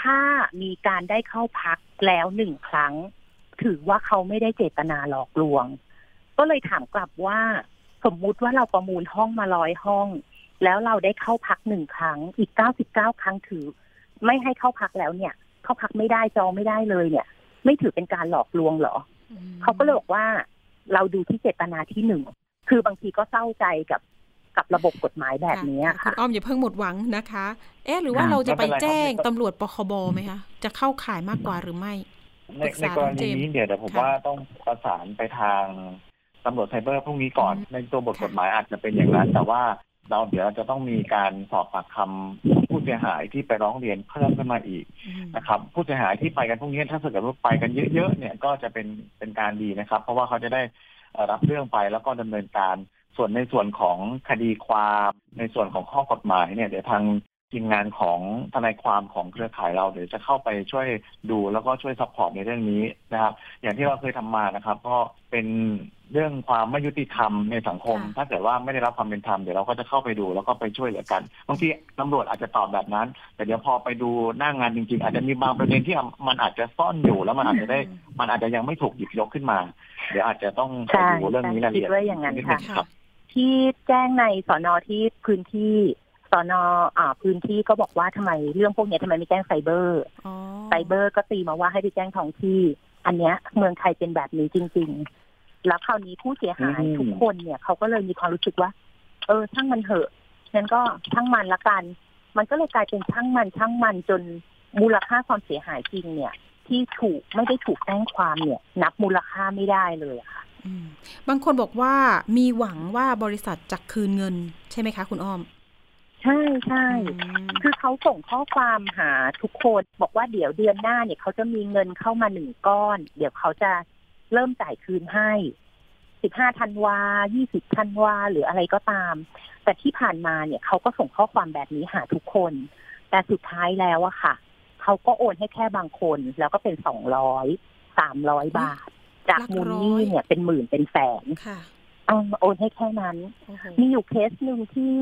ถ้ามีการได้เข้าพักแล้วหนึ่งครั้งถือว่าเขาไม่ได้เจตนาหลอกลวงก็เลยถามกลับว่าสมมุติว่าเราประมูลห้องมาร้อยห้องแล้วเราได้เข้าพักหนึ่งครั้งอีกเก้าสิบเก้าครั้งถือไม่ให้เข้าพักแล้วเนี่ยเข้าพักไม่ได้จองไม่ได้เลยเนี่ยไม่ถือเป็นการหลอกลวงหรอ mm-hmm. เขาก็เลยบอกว่าเราดูที่เจตนาที่หนึ่งคือบางทีก็เศร้าใจกับกับระบบกฎหมายแบบนี้ค่ะคุณอ้อมอย่าเพิ่งหมดหวังนะคะเอ๊ะหรือว่าเราจะไปแจ้งตำรวจปคบไหมคะจะเข้าข่ายมากกว่าหรือไม่ในในกรณีนี้เดี๋ยวแต่ผมว่าต้องประสานไปทางตำรวจไซเบอร์พรุ่งนี้ก่อนในตัวบทกฎหมายอาจจะเป็นอย่างนั้นแต่ว่าเราเดี๋ยวจะต้องมีการสอบปากคำผู้เสียหายที่ไปร้องเรียนเพิ่มขึ้นมาอีกนะครับผู้เสียหายที่ไปกันพวกนี้ถ้าเกิดว่าไปกันเยอะๆเนี่ยก็จะเป็นเป็นการดีนะครับเพราะว่าเขาจะได้รับเรื่องไปแล้วก็ดำเนินการส่วนในส่วนของคดีความในส่วนของข้อกฎหมายเนี่ยเดี๋ยวทางทีมงานของทนายความของเครือข่ายเราเดี๋ยวจะเข้าไปช่วยดูแล้วก็ช่วยซัพพอร์ตในเรื่องนี้นะครับอย่างที่เราเคยทำมานะครับก็เป็นเรื่องความไม่ยุติธรรมในสังคมถ้าเกิดว่าไม่ได้รับความเป็นธรรมเดี๋ยวเราก็จะเข้าไปดูแล้วก็ไปช่วยเหลือกันบางทีตำรวจอาจจะตอบแบบนั้นแต่เดี๋ยวพอไปดูหน้างานจริงๆอาจจะมีบางประเด็นที่มันอาจจะซ่อนอยู่แล้วมันอาจจะได้มันอาจจะยังไม่ถูกหยิบยกขึ้นมาเดี๋ยวอาจจะต้องไปดูเรื่องนี้ละเอียดนิดนึงครับที่แจ้งในสน.ที่พื้นที่สน.อ่าพื้นที่ก็บอกว่าทำไมเรื่องพวกนี้ทำไมไม่แจ้งไซเบอร์ไซเบอร์ก็ตีมาว่าให้ไปแจ้งท้องที่ อันเนี้ยเมืองไทยเป็นแบบนี้จริงๆแล้วคราวนี้ผู้เสียหายทุกคนเนี่ยเขาก็เลยมีความรู้สึกว่าเออช่างมันเถอะงั้นก็ช่างมันละกันมันก็เลยกลายเป็นช่างมันช่างมันจนมูลค่าความเสียหายจริงเนี่ยที่ถูกไม่ได้ถูกแจ้งความเนี่ยนับมูลค่าไม่ได้เลยค่ะบางคนบอกว่ามีหวังว่าบริษัทจะคืนเงินใช่ไหมคะคุณอ้อมใช่ใช่คือเขาส่งข้อความหาทุกคนบอกว่าเดี๋ยวเดือนหน้าเนี่ยเขาจะมีเงินเข้ามาหนึ่งก้อนเดี๋ยวเขาจะเริ่มจ่ายคืนให้สิบห้าธันวายี่สิบธันวาหรืออะไรก็ตามแต่ที่ผ่านมาเนี่ยเขาก็ส่งข้อความแบบนี้หาทุกคนแต่สุดท้ายแล้วอะค่ะเขาก็โอนให้แค่บางคนแล้วก็เป็นสองร้อยสามร้อยบาทจากมูลนี้เนี่ยเป็นหมื่นเป็นแสนเอาโอนให้แค่นั้นมีอยู่เคสหนึ่งที่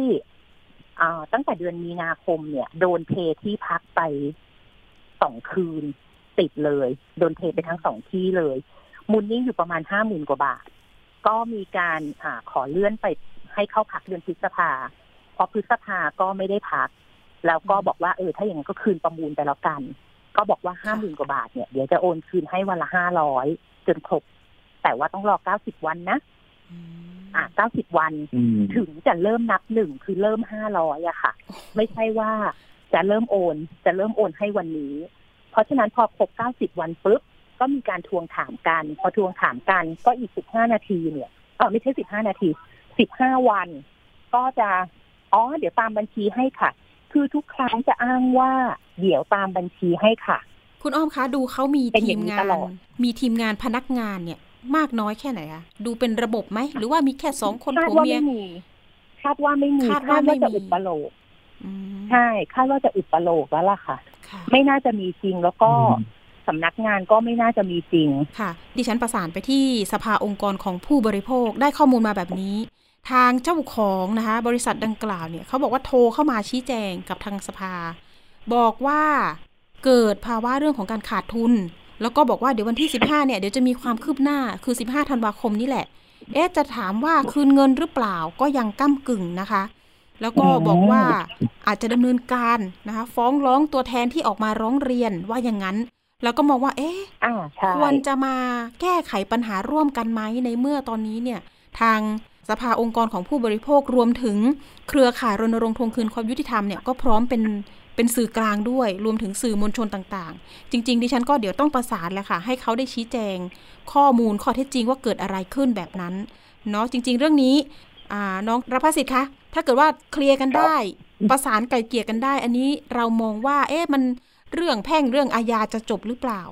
ตั้งแต่เดือนมีนาคมเนี่ยโดนเทที่พักไปสองคืนติดเลยโดนเทไปทั้งสองที่เลยมูลนี้อยู่ประมาณห้าหมื่นกว่าบาทก็มีการขอเลื่อนไปให้เข้าพักเดือนพฤษภาพอพฤษภาก็ไม่ได้พักแล้วก็บอกว่าเออถ้าอย่างนั้นก็คืนประมูลไปแล้วกันก็บอกว่าห้าหมื่นกว่าบาทเนี่ยเดี๋ยวจะโอนคืนให้วันละห้าร้อยจนครบแต่ว่าต้องรอเก้าสิบวันนะอ่าเก้าสิบวันถึงจะเริ่มนับหนึ่งคือเริ่มห้าร้อยอะค่ะไม่ใช่ว่าจะเริ่มโอนจะเริ่มโอนให้วันนี้เพราะฉะนั้นพอครบเก้าสิบวันปุ๊บก็มีการทวงถามกันพอทวงถามกันก็อีกสิบห้านาทีเนี่ยเออไม่ใช่สิบห้านาทีสิบห้าวันก็จะอ๋อเดี๋ยวตามบัญชีให้ค่ะคือทุกครั้งจะอ้างว่าเดี๋ยวตามบัญชีให้ค่ะคุณอ้อมคะดูเขามีทีมงานมีทีมงานพนักงานเนี่ยมากน้อยแค่ไหนคะดูเป็นระบบไหมหรือว่ามีแค่สองคนผัวเมียคาดว่าไม่มีคาดว่าจะอุปโลกใช่คาดว่าจะอุปโลกแล้วล่ะค่ะไม่น่าจะมีจริงแล้วก็สำนักงานก็ไม่น่าจะมีจริงค่ะดิฉันประสานไปที่สภาองค์กรของผู้บริโภคได้ข้อมูลมาแบบนี้ทางเจ้าของนะคะบริษัทดังกล่าวเนี่ยเขาบอกว่าโทรเข้ามาชี้แจงกับทางสภาบอกว่าเกิดภาวะเรื่องของการขาดทุนแล้วก็บอกว่าเดี๋ยววันที่สิบห้าเนี่ยเดี๋ยวจะมีความคืบหน้าคือสิบห้าธันวาคมนี่แหละเอ๊ะจะถามว่าคืนเงินหรือเปล่าก็ยังก้ำกึ่งนะคะแล้วก็บอกว่าอาจจะดำเนินการนะคะฟ้องร้องตัวแทนที่ออกมาร้องเรียนว่าอย่างนั้นแล้วก็มองว่าเอ๊ะควรจะมาแก้ไขปัญหาร่วมกันไหมในเมื่อตอนนี้เนี่ยทางสภาองค์กรของผู้บริโภครวมถึงเครือข่ายรณรงค์ทวงคืนความยุติธรรมเนี่ยก็พร้อมเป็นเป็นสื่อกลางด้วยรวมถึงสื่อมวลชนต่างๆจริงๆดิฉันก็เดี๋ยวต้องประสานแหละค่ะให้เขาได้ชี้แจงข้อมูลข้อเท็จจริงว่าเกิดอะไรขึ้นแบบนั้นเนาะจริงๆเรื่องนี้อ่าน้องรภสิทธิ์คะถ้าเกิดว่าเคลียร์กันได้ประสานไกล่เกลี่ยกันได้อันนี้เรามองว่าเอ๊ะมันเรื่องแพ่งเรื่องอาญาจะจบหรือเปล่า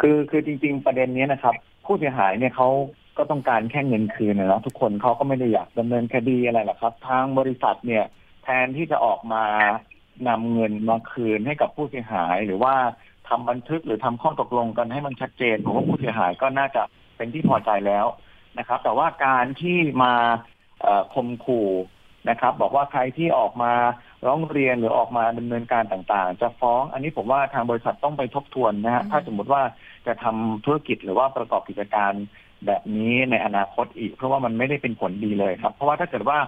คือคือจริงๆประเด็นนี้นะครับผู้เสียหายเนี่ยเขาก็ต้องการแค่เงินคืนนะทุกคนเขาก็ไม่ได้อยากดำเนินคดีอะไรหรอกครับทางบริษัทเนี่ยแทนที่จะออกมานำเงินมาคืนให้กับผู้เสียหายหรือว่าทำบันทึกหรือทำข้อตกลงกันให้มันชัดเจนผมว่าผู้เสียหายก็น่าจะเป็นที่พอใจแล้วนะครับแต่ว่าการที่มาข่มขู่นะครับบอกว่าใครที่ออกมาร้องเรียนหรือออกมาดำเนินการต่างๆจะฟ้องอันนี้ผมว่าทางบริษัทต้องไปทบทวนนะฮะถ้าสมมติว่าจะทำธุรกิจหรือว่าประกอบกิจการแบบนี้ในอนาคตอีกเพราะว่ามันไม่ได้เป็นผลดีเลยครับเพราะว่าถ้าเกิดว่า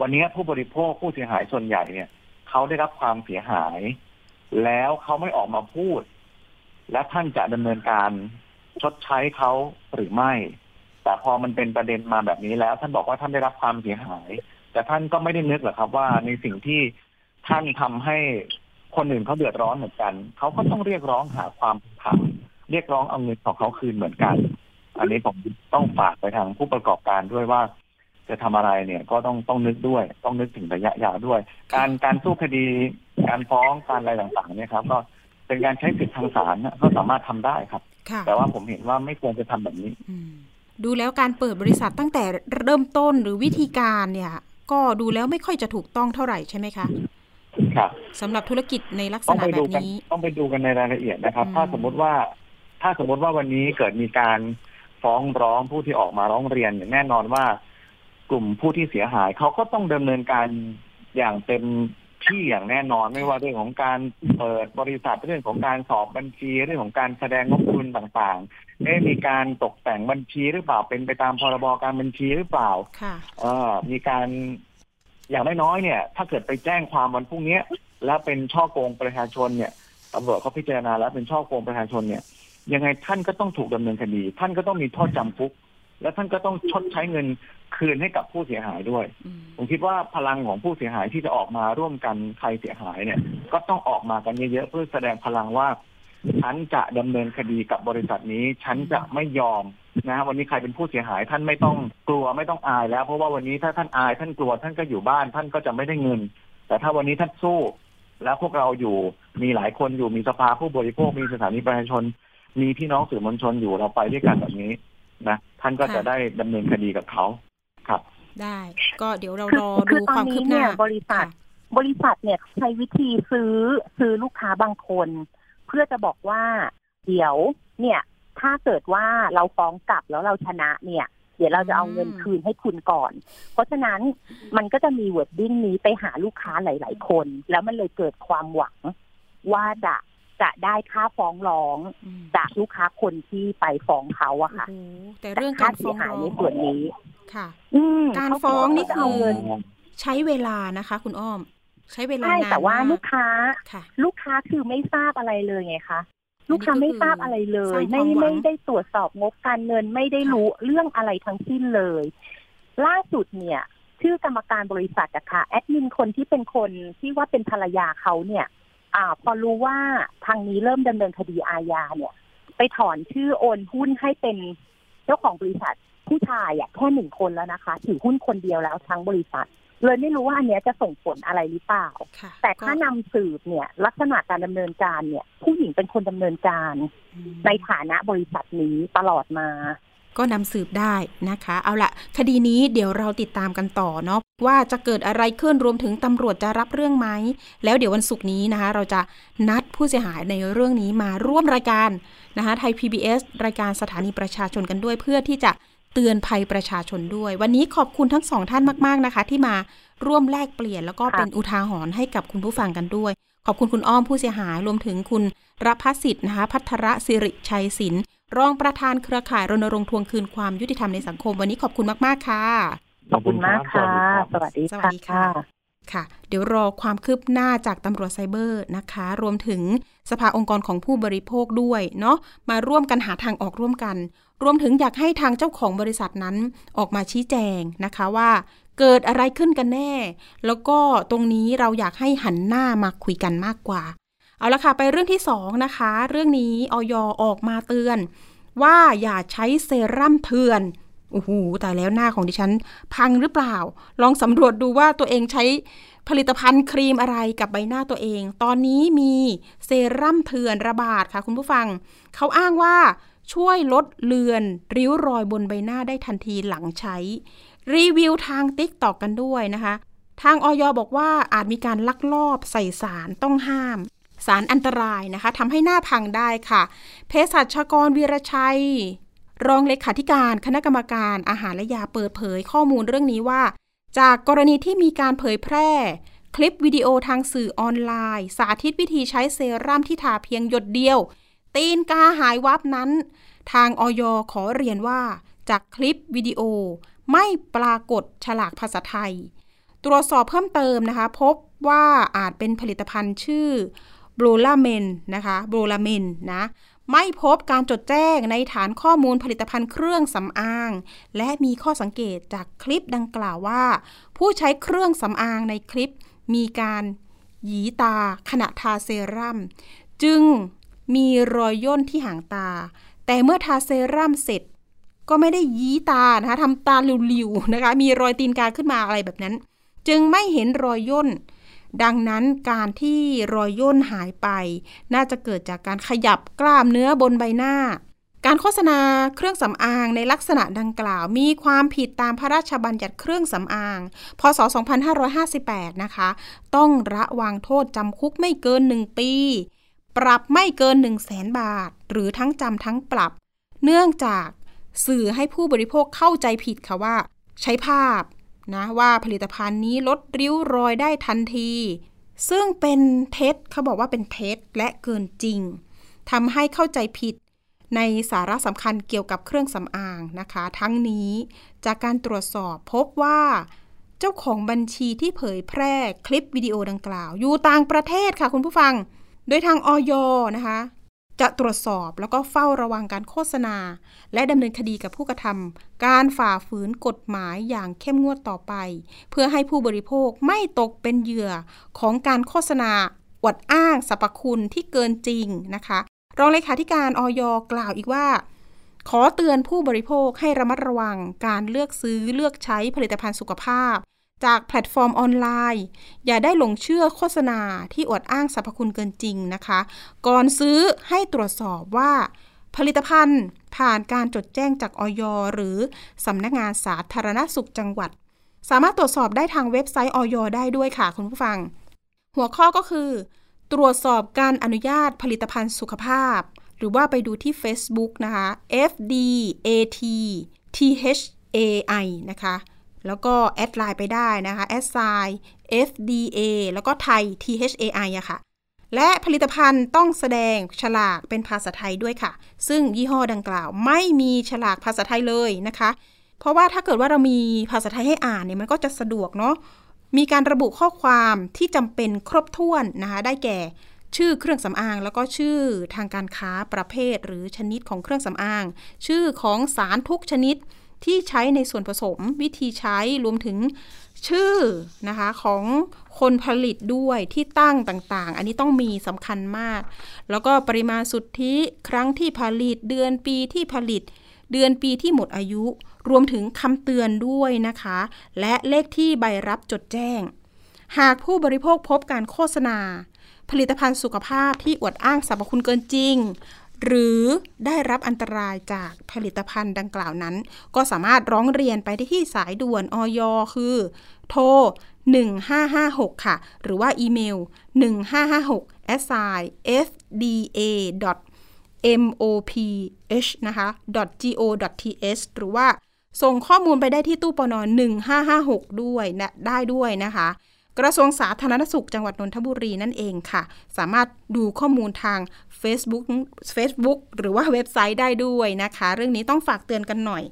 วันนี้ผู้บริโภคผู้เสียหายส่วนใหญ่เนี่ยเขาได้รับความเสียหายแล้วเขาไม่ออกมาพูดและท่านจะดำเนินการชดใช้เขาหรือไม่แต่พอมันเป็นประเด็นมาแบบนี้แล้วท่านบอกว่าท่านได้รับความเสียหายแต่ท่านก็ไม่ได้นึกหรอกครับว่าในสิ่งที่ท่านทำให้คนอื่นเขาเดือดร้อนเหมือนกันเขาก็ต้องเรียกร้องหาความธรรมเรียกร้องเอาเงินของเขาคืนเหมือนกันอันนี้ผมต้องฝากไปทางผู้ประกอบการด้วยว่าจะทำอะไรเนี่ยก็ต้องต้องนึกด้วยต้องนึกถึงระยะยาวด้วยการการสู้คดีการฟ้องการอะไรต่างๆเนี่ยครับก็เป็นการใช้สิทธิทางศาลก็สามารถทำได้ครับแต่ว่าผมเห็นว่าไม่ควรจะทำแบบนี้ดูแล้วการเปิดบริษัทตั้งแต่เริ่มต้นหรือวิธีการเนี่ยก็ดูแล้วไม่ค่อยจะถูกต้องเท่าไหร่ใช่ไหมคะครับสำหรับธุรกิจในลักษณะแบบนี้ต้องไปดูกันในรายละเอียดนะครับถ้าสมมติว่าถ้าสมมติว่าวันนี้เกิดมีการฟ้องร้องผู้ที่ออกมาร้องเรียนอย่างแน่นอนว่ากลุ่มผู้ที่เสียหายเขาก็ต้องดำเนินการอย่างเต็มที่อย่างแน่นอนไม่ว่าเรื่องของการเปิดบริษัทเรื่องของการสอบบัญชีเรื่องของการแสดงงบดุลต่างๆได้มีการตกแต่งบัญชีหรือเปล่าเป็นไปตามพรบการบัญชีหรือเปล่ามีการอย่างน้อยๆเนี่ยถ้าเกิดไปแจ้งความวันพรุ่งนี้แล้วเป็นช่อโกงประชาชนเนี่ยตำรวจเขาพิจารณาแล้วเป็นช่อโกงประชาชนเนี่ย ยังไงท่านก็ต้องถูกดำเนินคดีท่านก็ต้องมีโทษจำคุกและท่านก็ต้องชดใช้เงินคืนให้กับผู้เสียหายด้วยผมคิดว่าพลังของผู้เสียหายที่จะออกมาร่วมกันใครเสียหายเนี่ยก็ต้องออกมากันเยอะๆเพื่อแสดงพลังว่าฉันจะดำเนินคดีกับบริษัทนี้ฉันจะไม่ยอมนะวันนี้ใครเป็นผู้เสียหายท่านไม่ต้องกลัวไม่ต้องอายแล้วเพราะว่าวันนี้ถ้าท่านอายท่านกลัวท่านก็อยู่บ้านท่านก็จะไม่ได้เงินแต่ถ้าวันนี้ท่านสู้แล้วพวกเราอยู่มีหลายคนอยู่มีสภาผู้บริโภคมีสถานีประชาชนมีพี่น้องสื่อมวลชนอยู่เราไปด้วยกันแบบนี้นะท่านก็จะได้ดำเนินคดีกับเขาครับได้ก็เดี๋ยวเรารอดูความคืบหน้าบริษัทบริษัทเนี่ยใช้วิธีซื้อซื้อลูกค้าบางคนเพื่อจะบอกว่าเดี๋ยวเนี่ยถ้าเกิดว่าเราฟ้องกลับแล้วเราชนะเนี่ยเดี๋ยวเราจะเอาเงินคืนให้คุณก่อนเพราะฉะนั้นมันก็จะมีเวิร์ดดิ้งนี้ไปหาลูกค้าหลายๆคนแล้วมันเลยเกิดความหวังว่าจะจะได้ค่าฟ้องร้องจากลูกค้าคนที่ไปฟ้องเขาอะค่ะแต่เรื่องการฟ้องร้องในส่วนนี้ค่ะการฟ้องนี่คือใช้เวลานะคะคุณอ้อมใช้เวลานานแต่ว่าลูกค้าลูกค้าคือไม่ทราบอะไรเลยไงคะลูกค้าไม่ทราบอะไรเลยไม่ไม่ได้ตรวจสอบงบการเงินไม่ได้รู้เรื่องอะไรทั้งสิ้นเลยล่าสุดเนี่ยชื่อกรรมการบริษัทอะค่ะแอดมินคนที่เป็นคนที่ว่าเป็นภรรยาเขาเนี่ยอ่าพอรู้ว่าทางนี้เริ่มดำเนินคดีอาญาเนี่ยไปถอนชื่อโอนหุ้นให้เป็นเจ้าของบริษัทผู้ชายอะแค่หนึ่งคนแล้วนะคะถือหุ้นคนเดียวแล้วทั้งบริษัทเลยไม่รู้ว่าอันเนี้ยจะส่งผลอะไรหรือเปล่าแต่ถ้านำสืบเนี่ยลักษณะการดำเนินการเนี่ยผู้หญิงเป็นคนดำเนินการในฐานะบริษัทนี้ตลอดมาก็นำสืบได้นะคะเอาละคดีนี้เดี๋ยวเราติดตามกันต่อเนาะว่าจะเกิดอะไรขึ้นรวมถึงตำรวจจะรับเรื่องไหมแล้วเดี๋ยววันศุกร์นี้นะคะเราจะนัดผู้เสียหายในเรื่องนี้มาร่วมรายการนะคะไทย พี บี เอส รายการสถานีประชาชนกันด้วยเพื่อที่จะเตือนภัยประชาชนด้วยวันนี้ขอบคุณทั้งสองท่านมากๆนะคะที่มาร่วมแลกเปลี่ยนแล้วก็เป็นอุทาหรณ์ให้กับคุณผู้ฟังกันด้วยขอบคุณคุณอ้อมผู้เสียหายรวมถึงคุณรภัสสิทธิ์นะคะภัทรศิริชัยศิลป์รองประธานเครือข่ายรณรงค์ทวงคืนความยุติธรรมในสังคมวันนี้ขอบคุณมากๆค่ะขอบคุณมากค่ะสวัสดีค่ะสวัสดีค่ะค่ะเดี๋ยวรอความคืบหน้าจากตำรวจไซเบอร์นะคะรวมถึงสภาองค์กรของผู้บริโภคด้วยเนาะมาร่วมกันหาทางออกร่วมกันรวมถึงอยากให้ทางเจ้าของบริษัทนั้นออกมาชี้แจงนะคะว่าเกิดอะไรขึ้นกันแน่แล้วก็ตรงนี้เราอยากให้หันหน้ามาคุยกันมากกว่าเอาละค่ะไปเรื่องที่สองนะคะเรื่องนี้อย.ออกมาเตือนว่าอย่าใช้เซรั่มเถื่อนโอ้โหตายแล้วหน้าของดิฉันพังหรือเปล่าลองสำรวจดูว่าตัวเองใช้ผลิตภัณฑ์ครีมอะไรกับใบหน้าตัวเองตอนนี้มีเซรั่มเถื่อนระบาดค่ะคุณผู้ฟังเขาอ้างว่าช่วยลดเลือนริ้วรอยบนใบหน้าได้ทันทีหลังใช้รีวิวทาง ติ๊กต็อก กันด้วยนะคะทางอย.บอกว่าอาจมีการลักลอบใส่สารต้องห้ามสารอันตรายนะคะทำให้หน้าพังได้ค่ะเภสัชกรวีรชัยรองเลขาธิการคณะกรรมการอาหารและยาเปิดเผยข้อมูลเรื่องนี้ว่าจากกรณีที่มีการเผยแพร่คลิปวิดีโอทางสื่อออนไลน์สาธิตวิธีใช้เซรั่มที่ทาเพียงหยดเดียวตีนกาหายวับนั้นทางอย.ขอเรียนว่าจากคลิปวิดีโอไม่ปรากฏฉลากภาษาไทยตรวจสอบเพิ่มเติมนะคะพบว่าอาจเป็นผลิตภัณฑ์ชื่อโบลาเมนนะคะโบลาเมนนะไม่พบการจดแจ้งในฐานข้อมูลผลิตภัณฑ์เครื่องสำอางและมีข้อสังเกตจากคลิปดังกล่าวว่าผู้ใช้เครื่องสำอางในคลิปมีการหยีตาขณะทาเซรั่มจึงมีรอยย่นที่หางตาแต่เมื่อทาเซรั่มเสร็จก็ไม่ได้หยีตานะคะทำตาหลิวๆนะคะมีรอยตีนกาขึ้นมาอะไรแบบนั้นจึงไม่เห็นรอยย่นดังนั้นการที่รอยย่นหายไปน่าจะเกิดจากการขยับกล้ามเนื้อบนใบหน้าการโฆษณาเครื่องสำอางในลักษณะดังกล่าวมีความผิดตามพระราชบัญญัติเครื่องสำอางพ.ศ. สองพันห้าร้อยห้าสิบแปดนะคะต้องระวังโทษจำคุกไม่เกินหนึ่งปีปรับไม่เกิน หนึ่งแสน บาทหรือทั้งจำทั้งปรับเนื่องจากสื่อให้ผู้บริโภคเข้าใจผิดค่ะว่าใช้ภาพนะว่าผลิตภัณฑ์นี้ลดริ้วรอยได้ทันทีซึ่งเป็นเท็จเขาบอกว่าเป็นเท็จและเกินจริงทำให้เข้าใจผิดในสาระสำคัญเกี่ยวกับเครื่องสำอางนะคะทั้งนี้จากการตรวจสอบพบว่าเจ้าของบัญชีที่เผยแพร่คลิปวิดีโอดังกล่าวอยู่ต่างประเทศค่ะคุณผู้ฟังโดยทางอย.นะคะ จะตรวจสอบแล้วก็เฝ้าระวังการโฆษณาและดำเนินคดีกับผู้กระทำการฝ่าฝืนกฎหมายอย่างเข้มงวดต่อไปเพื่อให้ผู้บริโภคไม่ตกเป็นเหยื่อของการโฆษณาอวดอ้างสรรพคุณที่เกินจริงนะคะรองเลขาธิการอย.กล่าวอีกว่าขอเตือนผู้บริโภคให้ระมัดระวังการเลือกซื้อเลือกใช้ผลิตภัณฑ์สุขภาพจากแพลตฟอร์มออนไลน์อย่าได้หลงเชื่อโฆษณาที่อวดอ้างสรรพคุณเกินจริงนะคะก่อนซื้อให้ตรวจสอบว่าผลิตภัณฑ์ผ่านการจดแจ้งจากอย.หรือสำนักงานสาธารณสุขจังหวัดสามารถตรวจสอบได้ทางเว็บไซต์อย.ได้ด้วยค่ะคุณผู้ฟังหัวข้อก็คือตรวจสอบการอนุญาตผลิตภัณฑ์สุขภาพหรือว่าไปดูที่ Facebook นะคะ เอฟ ดี เอ ที ที เอช เอ ไอ นะคะแล้วก็แอดไลน์ไปได้นะคะ แอท ไซน์ เอฟ ดี เอ แล้วก็ไทย ที เอช เอ ไอ อะค่ะและผลิตภัณฑ์ต้องแสดงฉลากเป็นภาษาไทยด้วยค่ะซึ่งยี่ห้อดังกล่าวไม่มีฉลากภาษาไทยเลยนะคะเพราะว่าถ้าเกิดว่าเรามีภาษาไทยให้อ่านเนี่ยมันก็จะสะดวกเนาะมีการระบุข้อความที่จำเป็นครบถ้วนนะคะได้แก่ชื่อเครื่องสำอางแล้วก็ชื่อทางการค้าประเภทหรือชนิดของเครื่องสำอางชื่อของสารทุกชนิดที่ใช้ในส่วนผสมวิธีใช้รวมถึงชื่อนะคะของคนผลิตด้วยที่ตั้งต่างๆอันนี้ต้องมีสำคัญมากแล้วก็ปริมาณสุทธิครั้งที่ผลิตเดือนปีที่ผลิตเดือนปีที่หมดอายุรวมถึงคำเตือนด้วยนะคะและเลขที่ใบรับจดแจ้งหากผู้บริโภคพบการโฆษณาผลิตภัณฑ์สุขภาพที่อวดอ้างสรรพคุณเกินจริงหรือได้รับอันตรายจากผลิตภัณฑ์ดังกล่าวนั้นก็สามารถร้องเรียนไปได้ที่สายด่วนอย.คือโทรหนึ่งห้าห้าหกค่ะหรือว่าอีเมลหนึ่งห้าห้าหก แอท เอฟ ดี เอ ดอท เอ็ม โอ พี เอช นะคะ .go.th หรือว่าส่งข้อมูลไปได้ที่ตู้ปนหนึ่งห้าห้าหกด้วยนะได้ด้วยนะคะกระทรวงสาธารณสุขจังหวัดนนทบุรีนั่นเองค่ะสามารถดูข้อมูลทาง Facebook Facebook หรือว่าเว็บไซต์ได้ด้วยนะคะเรื่องนี้ต้องฝากเตือนกันหน่อย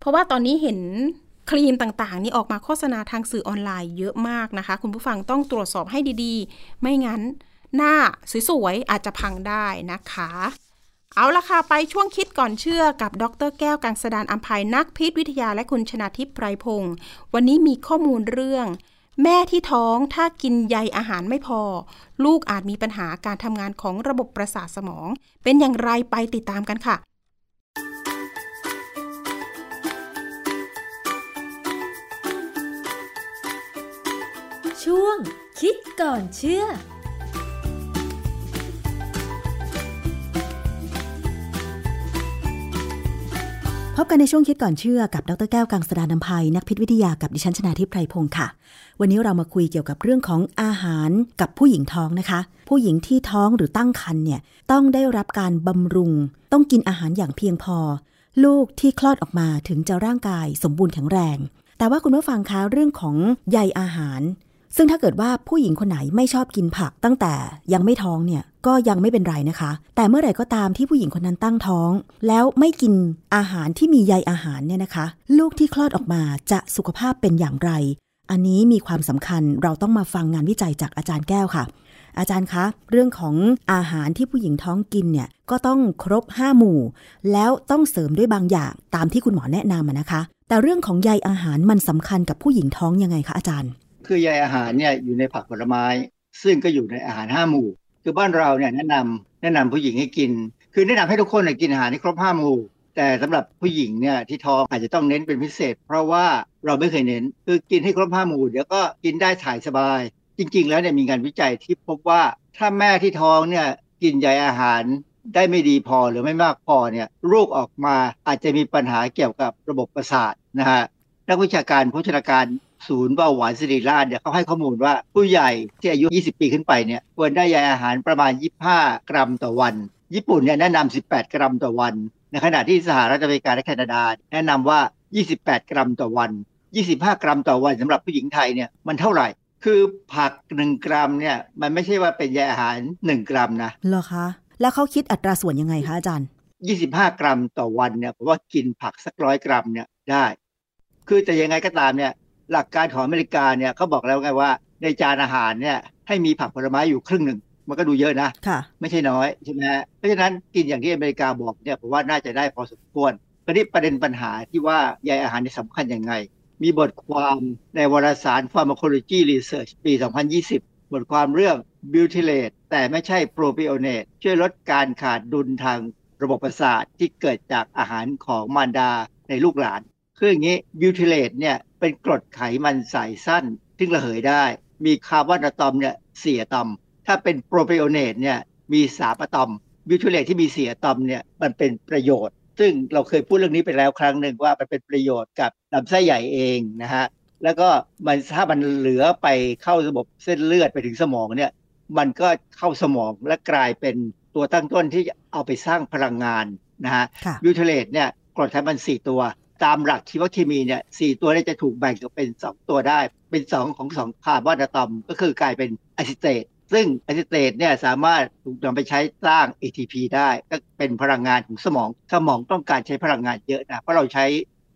เพราะว่าตอนนี้เห็นครีมต่างๆนี่ออกมาโฆษณาทางสื่อออนไลน์เยอะมากนะคะคุณผู้ฟังต้องตรวจสอบให้ดีๆไม่งั้นหน้าสวยๆอาจจะพังได้นะคะเอาล่ะค่ะไปช่วงคิดก่อนเชื่อกับดร.แก้วกังสดาลอำไพนักพิษวิทยาและคุณชนาทิพย์ไพรพงศ์วันนี้มีข้อมูลเรื่องแม่ที่ท้องถ้ากินใยอาหารไม่พอลูกอาจมีปัญหาการทำงานของระบบประสาทสมองเป็นอย่างไรไปติดตามกันค่ะช่วงคิดก่อนเชื่อพบกันในช่วงคิดก่อนเชื่อกับดร.แก้วกังสดาลอำไพนักพิษวิทยากับดิฉันชนาทิพย์ไพรพงศ์ค่ะวันนี้เรามาคุยเกี่ยวกับเรื่องของอาหารกับผู้หญิงท้องนะคะผู้หญิงที่ท้องหรือตั้งครรภ์เนี่ยต้องได้รับการบำรุงต้องกินอาหารอย่างเพียงพอลูกที่คลอดออกมาถึงจะร่างกายสมบูรณ์แข็งแรงแต่ว่าคุณผู้ฟังคะเรื่องของใยอาหารซึ่งถ้าเกิดว่าผู้หญิงคนไหนไม่ชอบกินผักตั้งแต่ยังไม่ท้องเนี่ยก็ยังไม่เป็นไรนะคะแต่เมื่อไหร่ก็ตามที่ผู้หญิงคนนั้นตั้งท้องแล้วไม่กินอาหารที่มีใยอาหารเนี่ยนะคะลูกที่คลอดออกมาจะสุขภาพเป็นอย่างไรอันนี้มีความสำคัญเราต้องมาฟังงานวิจัยจากอาจารย์แก้วค่ะอาจารย์คะเรื่องของอาหารที่ผู้หญิงท้องกินเนี่ยก็ต้องครบห้าหมู่แล้วต้องเสริมด้วยบางอย่างตามที่คุณหมอแนะนำนะคะแต่เรื่องของใยอาหารมันสำคัญกับผู้หญิงท้องยังไงคะอาจารย์คือใยอาหารเนี่ยอยู่ในผักผลไม้ซึ่งก็อยู่ในอาหารห้าหมู่คือบ้านเราเนี่ยแนะนำแนะนำผู้หญิงให้กินคือแนะนำให้ทุกคนเนี่ยกินอาหารที่ครบห้าหมู่แต่สำหรับผู้หญิงเนี่ยที่ท้องอาจจะต้องเน้นเป็นพิเศษเพราะว่าเราไม่เคยเน้นคือกินให้ครบห้าหมู่เดี๋ยวก็กินได้ถ่ายสบายจริงๆแล้วเนี่ยมีงานวิจัยที่พบว่าถ้าแม่ที่ท้องเนี่ยกินใยอาหารได้ไม่ดีพอหรือไม่มากพอเนี่ยลูกออกมาอาจจะมีปัญหาเกี่ยวกับระบบประสาทนะฮะนักวิชาการโภชนาการศูนย์เบาหวานศิริราชเนี่ยเขาให้ข้อมูลว่าผู้ใหญ่ที่อายุยี่สิบปีขึ้นไปเนี่ยควรได้ใยอาหารประมาณยี่สิบห้ากรัมต่อวันญี่ปุ่นเนี่ยแนะนำสิบแปดกรัมต่อวันในขณะที่สหรัฐอเมริกาและแคนาดาแนะนำว่ายี่สิบแปดกรัมต่อวันยี่สิบห้ากรัมต่อวันสำหรับผู้หญิงไทยเนี่ยมันเท่าไหร่คือผักหนึ่งกรัมเนี่ยมันไม่ใช่ว่าเป็นใยอาหารหนึ่งกรัมนะเหรอคะแล้วเขาคิดอัตราส่วนยังไงคะอาจารย์ยี่สิบห้ากรัมต่อวันเนี่ยผมว่ากินผักสักหนึ่งร้อยกรัมเนี่ยได้คือแต่ยังไงก็ตามเนี่ยหลักการของอเมริกาเนี่ยเขาบอกแล้วไงว่าในจานอาหารเนี่ยให้มีผักผลไม้อยู่ครึ่งหนึ่ง มันก็ดูเยอะนะไม่ใช่น้อยใช่ไหมเพราะฉะนั้นกินอย่างที่อเมริกาบอกเนี่ยผมว่าน่าจะได้พอสมควรคราวนี้ประเด็นปัญหาที่ว่าใยอาหารสำคัญยังไงมีบทความในวารสาร Pharmacology Research ปี สองพันยี่สิบบทความเรื่อง Butyrate แต่ไม่ใช่ Propionate ช่วยลดการขาดดุลทางระบบประสาทที่เกิดจากอาหารของมารดาในลูกหลานคืออย่างนี้ Butyrate เนี่ยเป็นกรดไขมันสายสั้นซึ่งระเหยได้มีคาร์บอนอะตอมเนี่ยสี่อะตอมถ้าเป็น Propionate เนี่ยมีสามอะตอม Butyrate ที่มีสี่อะตอมเนี่ยมันเป็นประโยชน์ซึ่งเราเคยพูดเรื่องนี้ไปแล้วครั้งหนึ่งว่ามันเป็นประโยชน์กับลำไส้ใหญ่เองนะฮะแล้วก็มันถ้ามันเหลือไปเข้าระบบเส้นเลือดไปถึงสมองเนี่ยมันก็เข้าสมองและกลายเป็นตัวตั้งต้นที่เอาไปสร้างพลังงานนะฮะบิวเทเลตเนี่ยกรดไขมันสี่ตัวตามหลักชีวเคมีเนี่ยสี่ตัวนี้จะถูกแบ่งออกเป็นสองตัวได้เป็นสองของสองคาร์บอนอะตอมก็คือกลายเป็นอะซิเตตซึ่งอะซิเตตเนี่ยสามารถถูกนำไปใช้สร้าง เอ ที พี ได้ก็เป็นพลังงานของสมองสมองต้องการใช้พลังงานเยอะนะเพราะเราใช้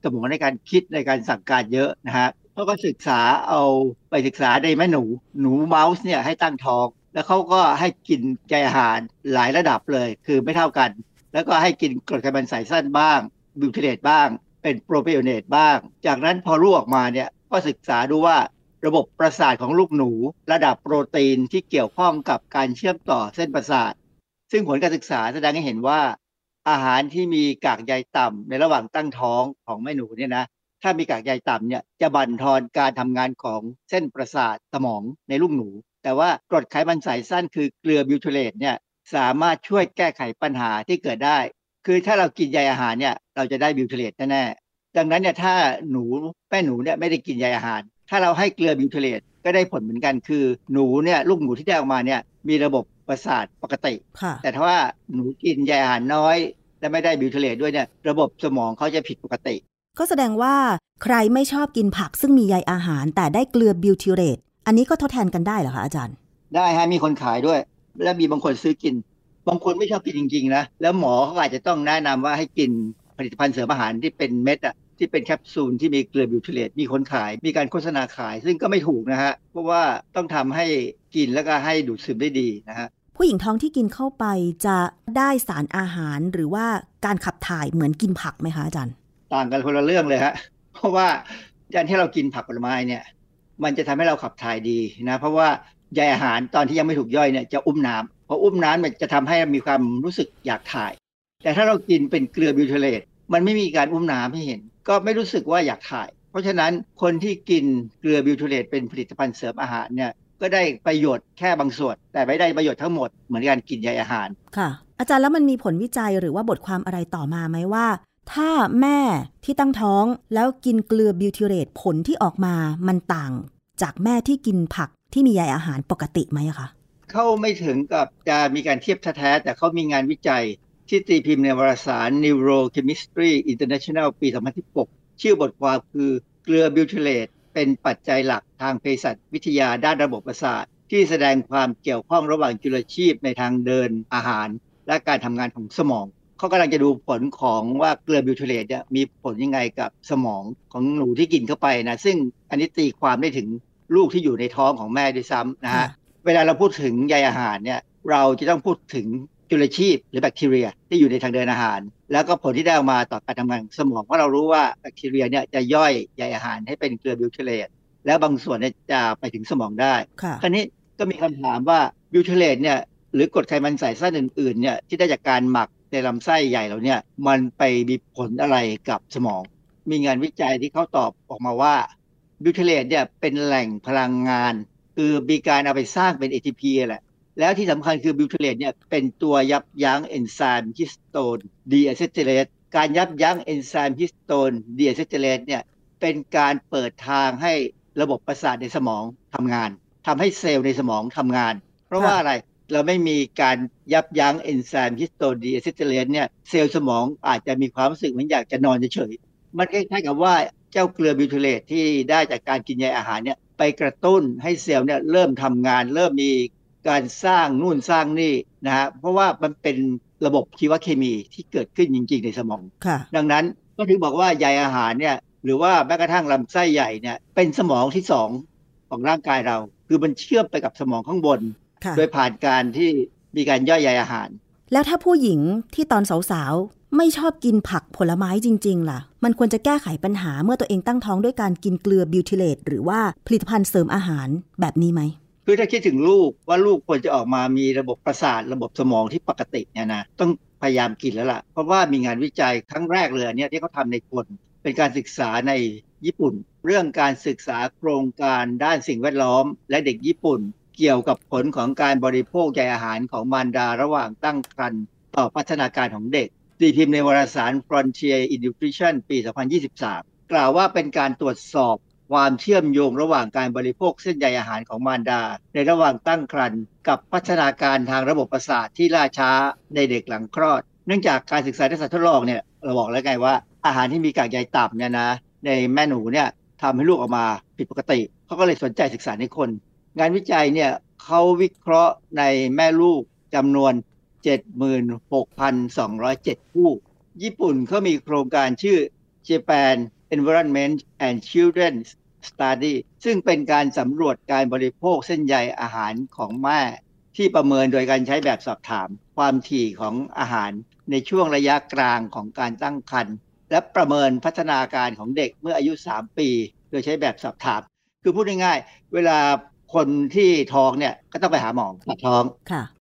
สมองในการคิดในการสั่งการเยอะนะฮะเขาก็ศึกษาเอาไปศึกษาในแม่หนูหนูเมาส์เนี่ยให้ตั้งท้องแล้วเขาก็ให้กินใจอาหารหลายระดับเลยคือไม่เท่ากันแล้วก็ให้กินกรดไขมันสายสั้นบ้างบิวเทเลตบ้างเป็นโปรไบโอเนตบ้างจากนั้นพอลูกออกมาเนี่ยก็ศึกษาดูว่าระบบประสาทของลูกหนูระดับโปรตีนที่เกี่ยวข้องกับการเชื่อมต่อเส้นประสาทซึ่งผลการศึกษาแสดงให้เห็นว่าอาหารที่มีกากใยต่ำในระหว่างตั้งท้องของแม่หนูเนี่ยนะถ้ามีกากใยต่ำเนี่ยจะบั่นทอนการทำงานของเส้นประสาทสมองในลูกหนูแต่ว่ากรดไขมันสายสั้นคือเกลือบิวเทเลตเนี่ยสามารถช่วยแก้ไขปัญหาที่เกิดได้คือถ้าเรากินใยอาหารเนี่ยเราจะได้บิวเทเลตแน่ๆดังนั้นเนี่ยถ้าหนูแม่หนูเนี่ยไม่ได้กินใยอาหารถ้าเราให้เกลือบิวเทเลตก็ได้ผลเหมือนกันคือหนูเนี่ยลูกหนูที่ได้ออกมาเนี่ยมีระบบประสาทปกติแต่ถ้าว่าหนูกินใยอาหารน้อยและไม่ได้บิวเทเลตด้วยเนี่ยระบบสมองเขาจะผิดปกติก็แสดงว่าใครไม่ชอบกินผักซึ่งมีใยอาหารแต่ได้เกลือบิวเทเลตอันนี้ก็ทดแทนกันได้เหรอคะอาจารย์ได้ฮะมีคนขายด้วยและมีบางคนซื้อกินบางคนไม่ชอบกินจริงๆนะแล้วหมอเขาอาจจะต้องแนะนำว่าให้กินผลิตภัณฑ์เสริมอาหารที่เป็นเม็ดอะที่เป็นแคปซูลที่มีเกลือบิวเทเลตมีคนขายมีการโฆษณาขายซึ่งก็ไม่ถูกนะฮะเพราะว่าต้องทำให้กินแล้วก็ให้ดูดซึมได้ดีนะฮะผู้หญิงท้องที่กินเข้าไปจะได้สารอาหารหรือว่าการขับถ่ายเหมือนกินผักไหมคะอาจารย์ต่างกันคนละเรื่องเลยฮะเพราะว่าการที่เรากินผักผลไม้เนี่ยมันจะทำให้เราขับถ่ายดีนะเพราะว่าใยอาหารตอนที่ยังไม่ถูกย่อยเนี่ยจะอุ้มน้ำพออุ้มน้ำมันจะทำให้มีความรู้สึกอยากถ่ายแต่ถ้าเรากินเป็นเกลือบิวเทเลตมันไม่มีการอุ้มน้ำให้เห็นก็ไม่รู้สึกว่าอยากถ่ายเพราะฉะนั้นคนที่กินเกลือบิวเทเลตเป็นผลิตภัณฑ์เสริมอาหารเนี่ยก็ได้ประโยชน์แค่บางส่วนแต่ไม่ได้ประโยชน์ทั้งหมดเหมือนการกินใยอาหารค่ะอาจารย์แล้วมันมีผลวิจัยหรือว่าบทความอะไรต่อมาไหมว่าถ้าแม่ที่ตั้งท้องแล้วกินเกลือบิวเทเลตผลที่ออกมามันต่างจากแม่ที่กินผักที่มีใยอาหารปกติไหมคะเข้าไม่ถึงกับจะมีการเทียบแท้แต่เขามีงานวิจัยที่ตีพิมพ์ในวารสาร Neurochemistry International ปี สองพันสิบหก ชื่อบทความคือเกลือบิวเทเลตเป็นปัจจัยหลักทางเภสัชวิทยาด้านระบบประสาทที่แสดงความเกี่ยวข้องระหว่างจุลชีพในทางเดินอาหารและการทำงานของสมองเขากำลังจะดูผลของว่าเกลือบิวเทเลตมีผลยังไงกับสมองของหนูที่กินเข้าไปนะซึ่งอันนี้ตีความได้ถึงลูกที่อยู่ในท้องของแม่ด้วยซ้ำนะฮะเวลาเราพูดถึงใยอาหารเนี่ยเราจะต้องพูดถึงจุลชีพหรือแบคทีเรียที่อยู่ในทางเดินอาหารแล้วก็ผลที่ได้ออกมาต่อการทำงานสมองเพราะเรารู้ว่าแบคทีเรียเนี่ยจะย่อยใยอาหารให้เป็นเกลือบิวเทเลตแล้วบางส่วนเนี่ยจะไปถึงสมองได้คราวนี้ก็มีคำถามว่าบิวเทเลตเนี่ยหรือกรดไขมันสายสั้นอื่นๆเนี่ยที่ได้จากการหมักในลำไส้ใหญ่เราเนี่ยมันไปมีผลอะไรกับสมองมีงานวิจัยที่เขาตอบออกมาว่าบิวเทเลตเนี่ยเป็นแหล่งพลังงานคือมีการเอาไปสร้างเป็น เอ ที พี แหละแล้วที่สำคัญคือบิวเทเลตเนี่ยเป็นตัวยับยั้งเอนไซม์ฮิสโตนดีอะเซทิเลตการยับยั้งเอนไซม์ฮิสโตนดีอะเซทิเลตเนี่ยเป็นการเปิดทางให้ระบบประสาทในสมองทำงานทำให้เซลล์ในสมองทำงานเพราะว่าอะไรเราไม่มีการยับยั้งเอนไซม์ฮิสโตนดีอะเซทิเลตเนี่ยเซลล์สมองอาจจะมีความรู้สึกเหมือนอยากจะนอนเฉยๆมันคล้ายๆกับว่าเจ้าเกลือบิวเทเลตที่ได้จากการกินใยอาหารเนี่ยไปกระตุ้นให้เซลล์เนี่ยเริ่มทำงานเริ่มมีการสร้างนู่นสร้างนี่นะฮะเพราะว่ามันเป็นระบบชีวเคมีที่เกิดขึ้นจริงๆในสมองดังนั้นก็ถึงบอกว่าใยอาหารเนี่ยหรือว่าแม้กระทั่งลำไส้ใหญ่เนี่ยเป็นสมองที่สองของร่างกายเราคือมันเชื่อมไปกับสมองข้างบน โดยผ่านการที่มีการย่อยใยอาหารแล้วถ้าผู้หญิงที่ตอนสาวๆไม่ชอบกินผักผลไม้จริงๆล่ะมันควรจะแก้ไขปัญหาเมื่อตัวเองตั้งท้องด้วยการกินเกลือบิวทิเลตหรือว่าผลิตภัณฑ์เสริมอาหารแบบนี้ไหมคือถ้าคิดถึงลูกว่าลูกควรจะออกมามีระบบประสาทระบบสมองที่ปกติเนี่ยนะต้องพยายามกินแล้วล่ะเพราะว่ามีงานวิจัยครั้งแรกเลยเนี่ยที่เขาทำในคนเป็นการศึกษาในญี่ปุ่นเรื่องการศึกษาโครงการด้านสิ่งแวดล้อมและเด็กญี่ปุ่นเกี่ยวกับผลของการบริโภคใยอาหารของมารดาระหว่างตั้งครรภ์ต่อพัฒนาการของเด็กตีพิมพ์ในวารสาร Frontier in Nutrition ปี สองพันยี่สิบสาม กล่าวว่าเป็นการตรวจสอบความเชื่อมโยงระหว่างการบริโภคเส้นใยอาหารของมารดาในระหว่างตั้งครรภ์กับพัฒนาการทางระบบประสาทที่ล่าช้าในเด็กหลังคลอดเนื่องจากการศึกษาในสัตว์ทดลองเนี่ยเราบอกแล้วไงว่าอาหารที่มีกากใยต่ำเนี่ยนะในแม่หนูเนี่ยทำให้ลูกออกมาผิดปกติเขาก็เลยสนใจศึกษาในคนงานวิจัยเนี่ยเขาวิเคราะห์ในแม่ลูกจำนวน เจ็ดหมื่นหกพันสองร้อยเจ็ด คู่ญี่ปุ่นเขามีโครงการชื่อ Japan Environment and Children's Study ซึ่งเป็นการสำรวจการบริโภคเส้นใยอาหารของแม่ที่ประเมินโดยการใช้แบบสอบถามความถี่ของอาหารในช่วงระยะกลางของการตั้งครรภ์และประเมินพัฒนาการของเด็กเมื่ออายุสามปีโดยใช้แบบสอบถามคือพูดง่ายๆเวลาคนที่ท้องเนี่ยก็ต้องไปหาหมอปวดท้อง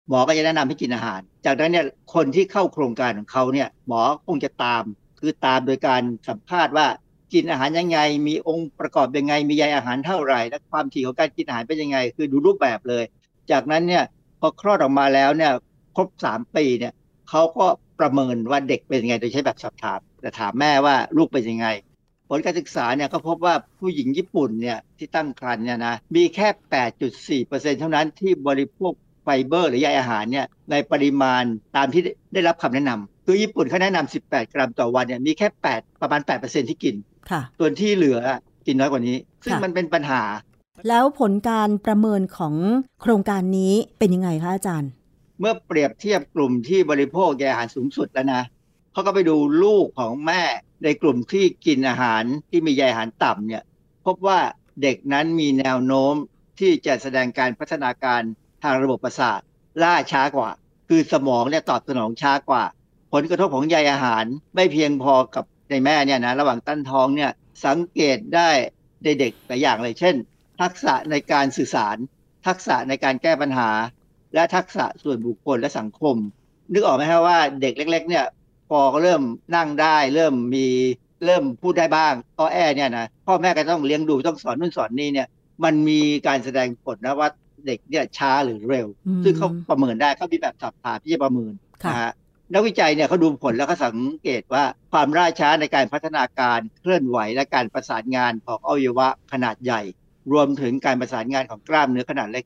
หมอก็จะแนะนำให้กินอาหารจากนั้นเนี่ยคนที่เข้าโครงการของเขาเนี่ยหมอคงจะตามคือตามโดยการสัมภาษณ์ว่ากินอาหารยังไงมีองค์ประกอบยังไงมีใยอาหารเท่าไหร่และความถี่ของการกินอาหารเป็นยังไงคือดูรูปแบบเลยจากนั้นเนี่ยพอคลอดออกมาแล้วเนี่ยครบสามปีเนี่ยเขาก็ประเมินว่าเด็กเป็นยังไงโดยใช้แบบสอบถามแต่ถามแม่ว่าลูกเป็นยังไงผลการศึกษาเนี่ยก็พบว่าผู้หญิงญี่ปุ่นเนี่ยที่ตั้งครรภ์เนี่ยนะมีแค่ แปดจุดสี่เปอร์เซ็นต์ เท่านั้นที่บริโภคไฟเบอร์หรือใยอาหารเนี่ยในปริมาณตามที่ได้รับคำแนะนำคือญี่ปุ่นเขาแนะนำสิบแปดกรัมต่อวันเนี่ยมีแค่แปดประมาณ แปดเปอร์เซ็นต์ ที่กินส่วนที่เหลือกินน้อยกว่านี้ซึ่งมันเป็นปัญหาแล้วผลการประเมินของโครงการนี้เป็นยังไงคะอาจารย์เมื่อเปรียบเทียบกลุ่มที่บริโภคใยอาหารสูงสุดแล้วนะเขาก็ไปดูลูกของแม่ในกลุ่มที่กินอาหารที่มีใยอาหารต่ำเนี่ยพบว่าเด็กนั้นมีแนวโน้มที่จะแสดงการพัฒนาการทางระบบประสาทล่าช้ากว่าคือสมองเนี่ยตอบสนองช้ากว่าผลกระทบของใยอาหารไม่เพียงพอกับในแม่เนี่ยนะระหว่างตั้งท้องเนี่ยสังเกตได้ในเด็กหลายอย่างเลยเช่นทักษะในการสื่อสารทักษะในการแก้ปัญหาและทักษะส่วนบุคคลและสังคมนึกออกไหมครับว่าเด็กเล็กๆเนี่ยพอเริ่มนั่งได้เริ่มมีเริ่มพูดได้บ้างอ้อแอเนี่ยนะพ่อแม่ก็ต้องเลี้ยงดูต้องสอนนู่นสอนนี่เนี่ยมันมีการแสดงผลนะว่าเด็กเนี่ยช้าหรือเร็วซึ่งเขาประเมินได้เขามีแบบสอบถามที่จะประเมินนะฮะนักวิจัยเนี่ยเขาดูผลแล้วก็สังเกตว่าความล่าช้าในการพัฒนาการเคลื่อนไหวและการประสานงานของอวัยวะขนาดใหญ่รวมถึงการประสานงานของกล้ามเนื้อขนาดเล็ก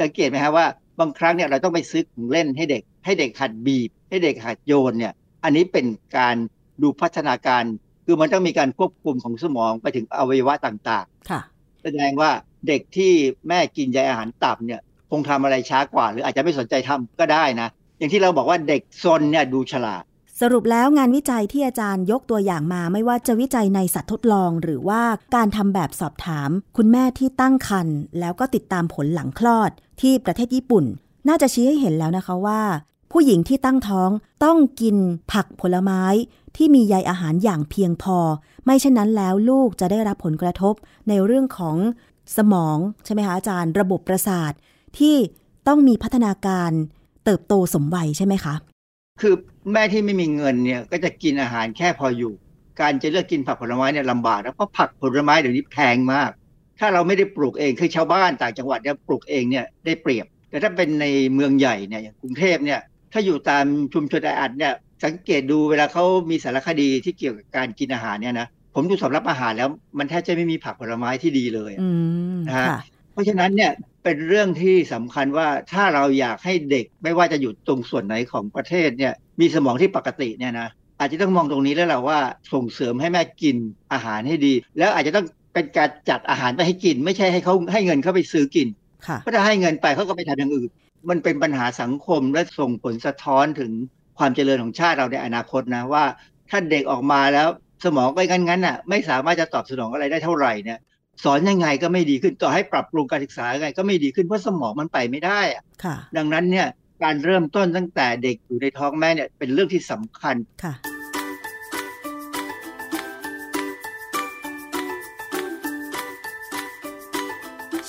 สังเกตไหมฮะว่าบางครั้งเนี่ยเราต้องไปซื้อของเล่นให้เด็กให้เด็กหัดบีบให้เด็กหัดโยนเนี่ยอันนี้เป็นการดูพัฒนาการคือมันต้องมีการควบคุมของสมองไปถึงอวัยวะต่างๆแสดงว่าเด็กที่แม่กินใยอาหารต่ำเนี่ยคงทำอะไรช้ากว่าหรืออาจจะไม่สนใจทำก็ได้นะอย่างที่เราบอกว่าเด็กซนเนี่ยดูฉลาดสรุปแล้วงานวิจัยที่อาจารย์ยกตัวอย่างมาไม่ว่าจะวิจัยในสัตว์ทดลองหรือว่าการทำแบบสอบถามคุณแม่ที่ตั้งครรภ์แล้วก็ติดตามผลหลังคลอดที่ประเทศญี่ปุ่นน่าจะชี้ให้เห็นแล้วนะคะว่าผู้หญิงที่ตั้งท้องต้องกินผักผลไม้ที่มีใยอาหารอย่างเพียงพอไม่เช่นนั้นแล้วลูกจะได้รับผลกระทบในเรื่องของสมองใช่ไหมคะอาจารย์ระบบประสาทที่ต้องมีพัฒนาการเติบโตสมวัยใช่ไหมคะคือแม่ที่ไม่มีเงินเนี่ยก็จะกินอาหารแค่พออยู่การจะเลือกกินผักผลไม้เนี่ยลำบากนะเพราะผักผลไม้เดี๋ยวนี้แพงมากถ้าเราไม่ได้ปลูกเองคือชาวบ้านต่างจังหวัดเนี่ยปลูกเองเนี่ยได้เปรียบแต่ถ้าเป็นในเมืองใหญ่เนี่ยอย่างกรุงเทพเนี่ยถ้าอยู่ตามชุมชนแออัดเนี่ยสังเกตดูเวลาเขามีสารคดีที่เกี่ยวกับการกินอาหารเนี่ยนะผมดูสำรับอาหารแล้วมันแทบจะไม่มีผักผลไม้ที่ดีเลยนะฮะเพราะฉะนั้นเนี่ยเป็นเรื่องที่สำคัญว่าถ้าเราอยากให้เด็กไม่ว่าจะอยู่ตรงส่วนไหนของประเทศเนี่ยมีสมองที่ปกติเนี่ยนะอาจจะต้องมองตรงนี้แล้วแหละว่าส่งเสริมให้แม่กินอาหารให้ดีแล้วอาจจะต้องเป็นการจัดอาหารไปให้กินไม่ใช่ให้เขาให้เงินเขาไปซื้อกินเพราะถ้าให้เงินไปเขาก็ไปทำอย่างอื่นมันเป็นปัญหาสังคมและส่งผลสะท้อนถึงความเจริญของชาติเราในอนาคตนะว่าถ้าเด็กออกมาแล้วสมองก็งั้นๆน่ะไม่สามารถจะตอบสนองอะไรได้เท่าไหร่เนี่ย สอนยังไงก็ไม่ดีขึ้นต่อให้ปรับปรุงการศึกษายังไงก็ไม่ดีขึ้นเพราะสมองมันไปไม่ได้อะดังนั้นเนี่ยการเริ่มต้นตั้งแต่เด็กอยู่ในท้องแม่เนี่ยเป็นเรื่องที่สำคัญค่ะ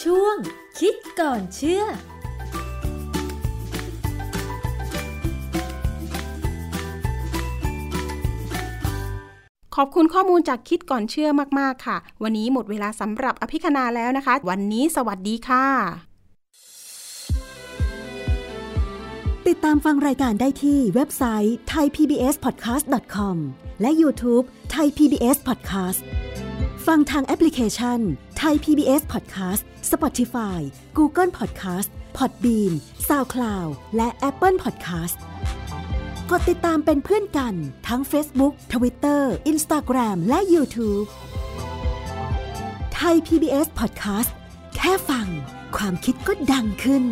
ช่วงคิดก่อนเชื่อขอบคุณข้อมูลจากคิดก่อนเชื่อมากๆค่ะวันนี้หมดเวลาสำหรับอภิคณาแล้วนะคะวันนี้สวัสดีค่ะติดตามฟังรายการได้ที่เว็บไซต์ ไทยพีบีเอสพอดแคสต์ ดอท คอม และ YouTube thaipbspodcast ฟังทางแอปพลิเคชัน ไทยพีบีเอสพอดแคสต์ Spotify Google Podcast Podbean SoundCloud และ Apple Podcastกดติดตามเป็นเพื่อนกันทั้ง Facebook, Twitter, Instagram และ YouTube ไทย พี บี เอส Podcast แค่ฟังความคิดก็ดังขึ้น